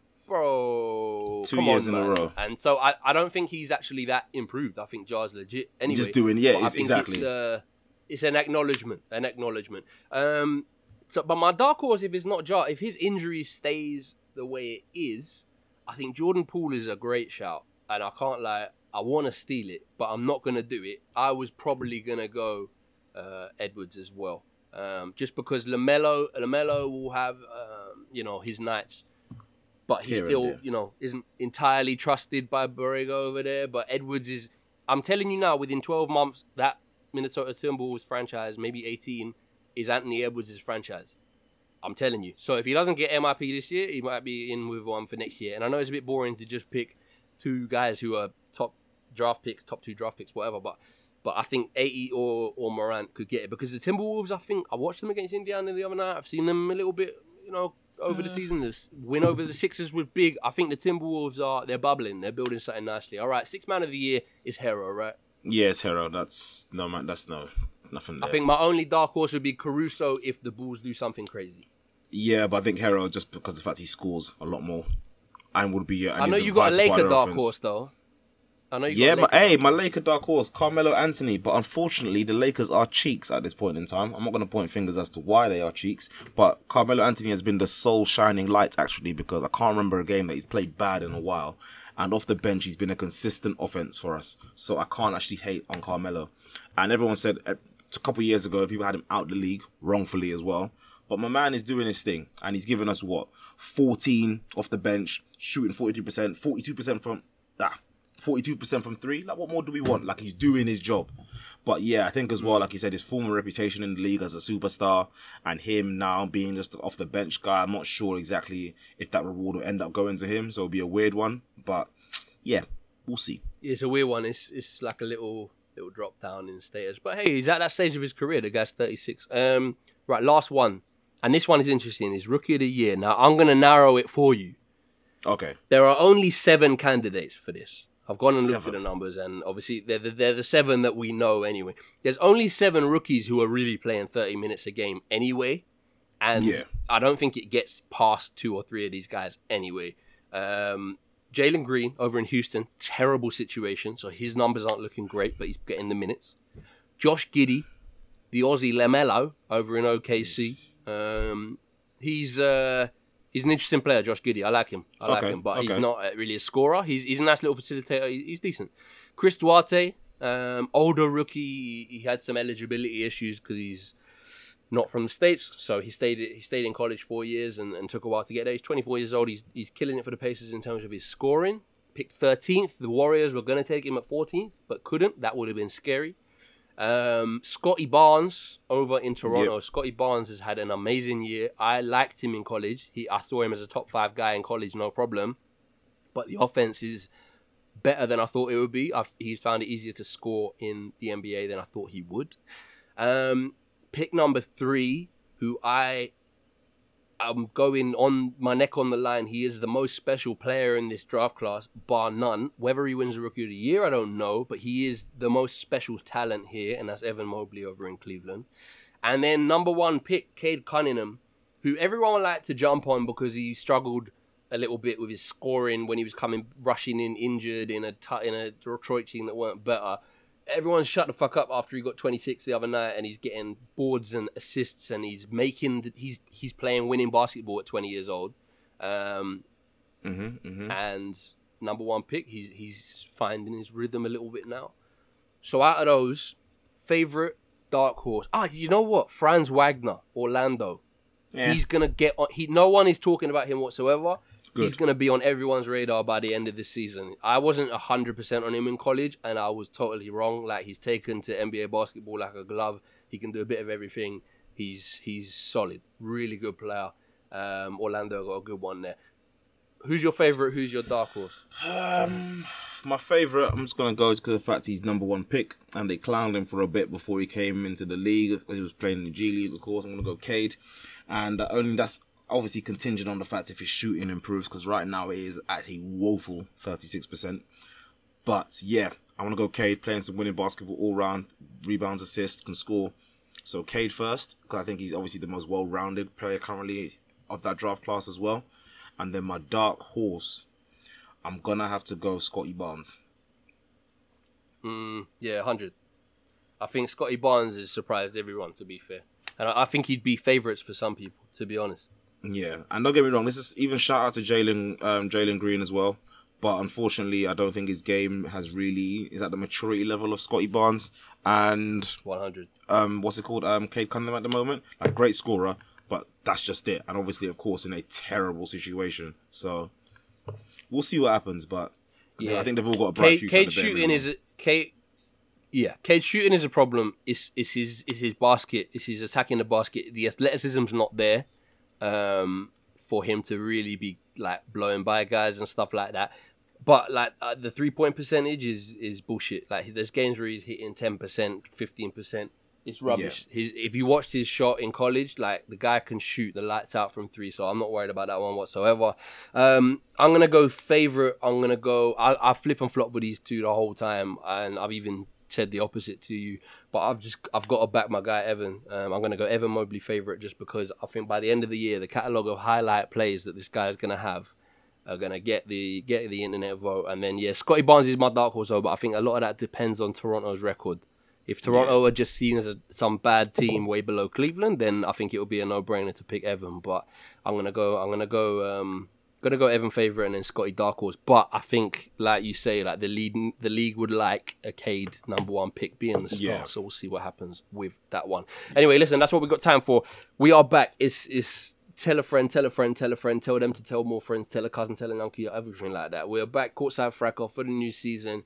two years in a row. And so I don't think he's actually that improved. I think Jar's legit. Anyway, just doing exactly. It's an acknowledgement. But my dark horse, if it's not Jar, if his injury stays the way it is, I think Jordan Poole is a great shout, and I can't lie, I want to steal it, but I'm not going to do it. I was probably going to go Edwards as well, just because LaMelo will have, his nights, but he still, isn't entirely trusted by Borrego over there, but Edwards is, I'm telling you now, within 12 months, that Minnesota Timberwolves franchise, maybe 18, is Anthony Edwards' franchise. I'm telling you. So if he doesn't get MIP this year, he might be in with one for next year. And I know it's a bit boring to just pick two guys who are top two draft picks, whatever. But I think Ayton or Morant could get it. Because the Timberwolves, I think, I watched them against Indiana the other night. I've seen them a little bit, over the season. This win over the Sixers was big. I think the Timberwolves they're bubbling. They're building something nicely. All right, sixth man of the year is Herro, right? Yeah, it's Herro. That's nothing there. I think my only dark horse would be Caruso if the Bulls do something crazy. Yeah, but I think Herro, just because of the fact he scores a lot more, and would be. And I know you got a Laker dark horse though. My Laker dark horse, Carmelo Anthony. But unfortunately, the Lakers are cheeks at this point in time. I'm not going to point fingers as to why they are cheeks, but Carmelo Anthony has been the sole shining light actually, because I can't remember a game that he's played bad in a while. And off the bench, he's been a consistent offense for us. So I can't actually hate on Carmelo. And everyone said a couple of years ago, people had him out of the league wrongfully as well. But my man is doing his thing, and he's given us 14 off the bench, shooting 43%, 42% from three. Like, what more do we want? Like, he's doing his job. But yeah, I think as well, like you said, his former reputation in the league as a superstar, and him now being just off the bench guy. I'm not sure exactly if that reward will end up going to him, so it'll be a weird one. But yeah, we'll see. It's a weird one. It's like a little drop down in status. But hey, he's at that stage of his career. The guy's 36. Right, last one. And this one is interesting. It's Rookie of the Year. Now, I'm going to narrow it for you. Okay. There are only 7 candidates for this. I've gone and looked at the numbers, and obviously they're the 7 that we know anyway. There's only 7 rookies who are really playing 30 minutes a game anyway. And I don't think it gets past 2 or 3 of these guys anyway. Jalen Green over in Houston, terrible situation. So his numbers aren't looking great, but he's getting the minutes. Josh Giddey, the Aussie LaMelo over in OKC. He's an interesting player, Josh Giddey. I like him, but he's not really a scorer. He's a nice little facilitator. He's decent. Chris Duarte, older rookie. He had some eligibility issues because he's not from the States, so he stayed in college 4 years and took a while to get there. He's 24 years old. He's killing it for the Pacers in terms of his scoring. Picked 13th. The Warriors were going to take him at 14th, but couldn't. That would have been scary. Scotty Barnes over in Toronto. Yep. Scotty Barnes has had an amazing year. I liked him in college. I saw him as a top 5 guy in college, no problem. But the offense is better than I thought it would be. He's found it easier to score in the NBA than I thought he would. Pick number 3, who I'm going on my neck on the line. He is the most special player in this draft class, bar none. Whether he wins the Rookie of the Year, I don't know, but he is the most special talent here, and that's Evan Mobley over in Cleveland. And then number 1 pick, Cade Cunningham, who everyone would like to jump on because he struggled a little bit with his scoring when he was coming rushing in injured in a Detroit team that weren't better. Everyone shut the fuck up after he got 26 the other night, and he's getting boards and assists, and he's playing winning basketball at 20 years old. And number 1 pick, he's finding his rhythm a little bit now. So out of those, favorite dark horse. You know what? Franz Wagner, Orlando. Yeah. He's gonna get on. No one is talking about him whatsoever. Good. He's going to be on everyone's radar by the end of this season. I wasn't 100% on him in college, and I was totally wrong. Like, he's taken to NBA basketball like a glove. He can do a bit of everything. He's solid. Really good player. Orlando got a good one there. Who's your favourite? Who's your dark horse? My favourite, I'm just going to go, is because of the fact he's number 1 pick, and they clowned him for a bit before he came into the league. He was playing in the G League, of course. I'm going to go Cade. And that's obviously contingent on the fact if his shooting improves, because right now it is at a woeful 36%. But yeah, I want to go Cade, playing some winning basketball all round, rebounds, assists, can score. So Cade first, because I think he's obviously the most well-rounded player currently of that draft class as well. And then my dark horse, I'm going to have to go Scotty Barnes. Yeah, 100. I think Scotty Barnes has surprised everyone, to be fair. And I think he'd be favourites for some people, to be honest. Yeah, and don't get me wrong, this is even shout out to Jalen Green as well. But unfortunately, I don't think his game is at the maturity level of Scotty Barnes and 100. Cade Cunningham at the moment. A great scorer, but that's just it. And obviously, of course, in a terrible situation. So we'll see what happens. But yeah, I think they've all got a bright future. Cade's shooting is a problem. It's his basket. It's his attacking the basket. The athleticism's not there. For him to really be like blowing by guys and stuff like that. But like the 3-point percentage is bullshit. Like there's games where he's hitting 10%, 15%. It's rubbish. Yeah. If you watched his shot in college, like the guy can shoot the lights out from 3. So I'm not worried about that one whatsoever. I'm going to go favorite. I flip and flop with these two the whole time. And I've even said the opposite to you, but I've got to back my guy Evan. I'm going to go Evan Mobley favorite, just because I think by the end of the year the catalogue of highlight plays that this guy is going to have are going to get the internet vote. And then Scotty Barnes is my dark horse, but I think a lot of that depends on Toronto's record. If Toronto are just seen as some bad team way below Cleveland, then I think it would be a no-brainer to pick Evan. But I'm going to go Evan favorite and then Scotty dark horse. But I think, like you say, like the league would like a Cade number 1 pick being the star. Yeah. So we'll see what happens with that one. Anyway, listen, that's what we got time for. We are back. It's tell a friend, tell them to tell more friends, tell a cousin, tell an uncle, everything like that. We're back, Courtside Fracas for the new season.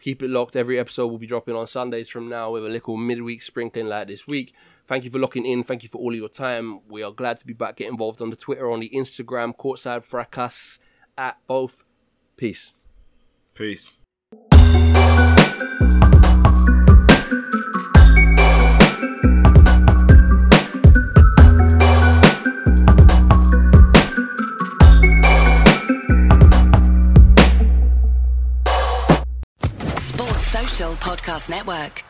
Keep it locked. Every episode will be dropping on Sundays from now with a little midweek sprinkling like this week. Thank you for locking in. Thank you for all of your time. We are glad to be back. Get involved on the Twitter, on the Instagram, CourtsideFracas at both. Peace. Peace. Podcast Network.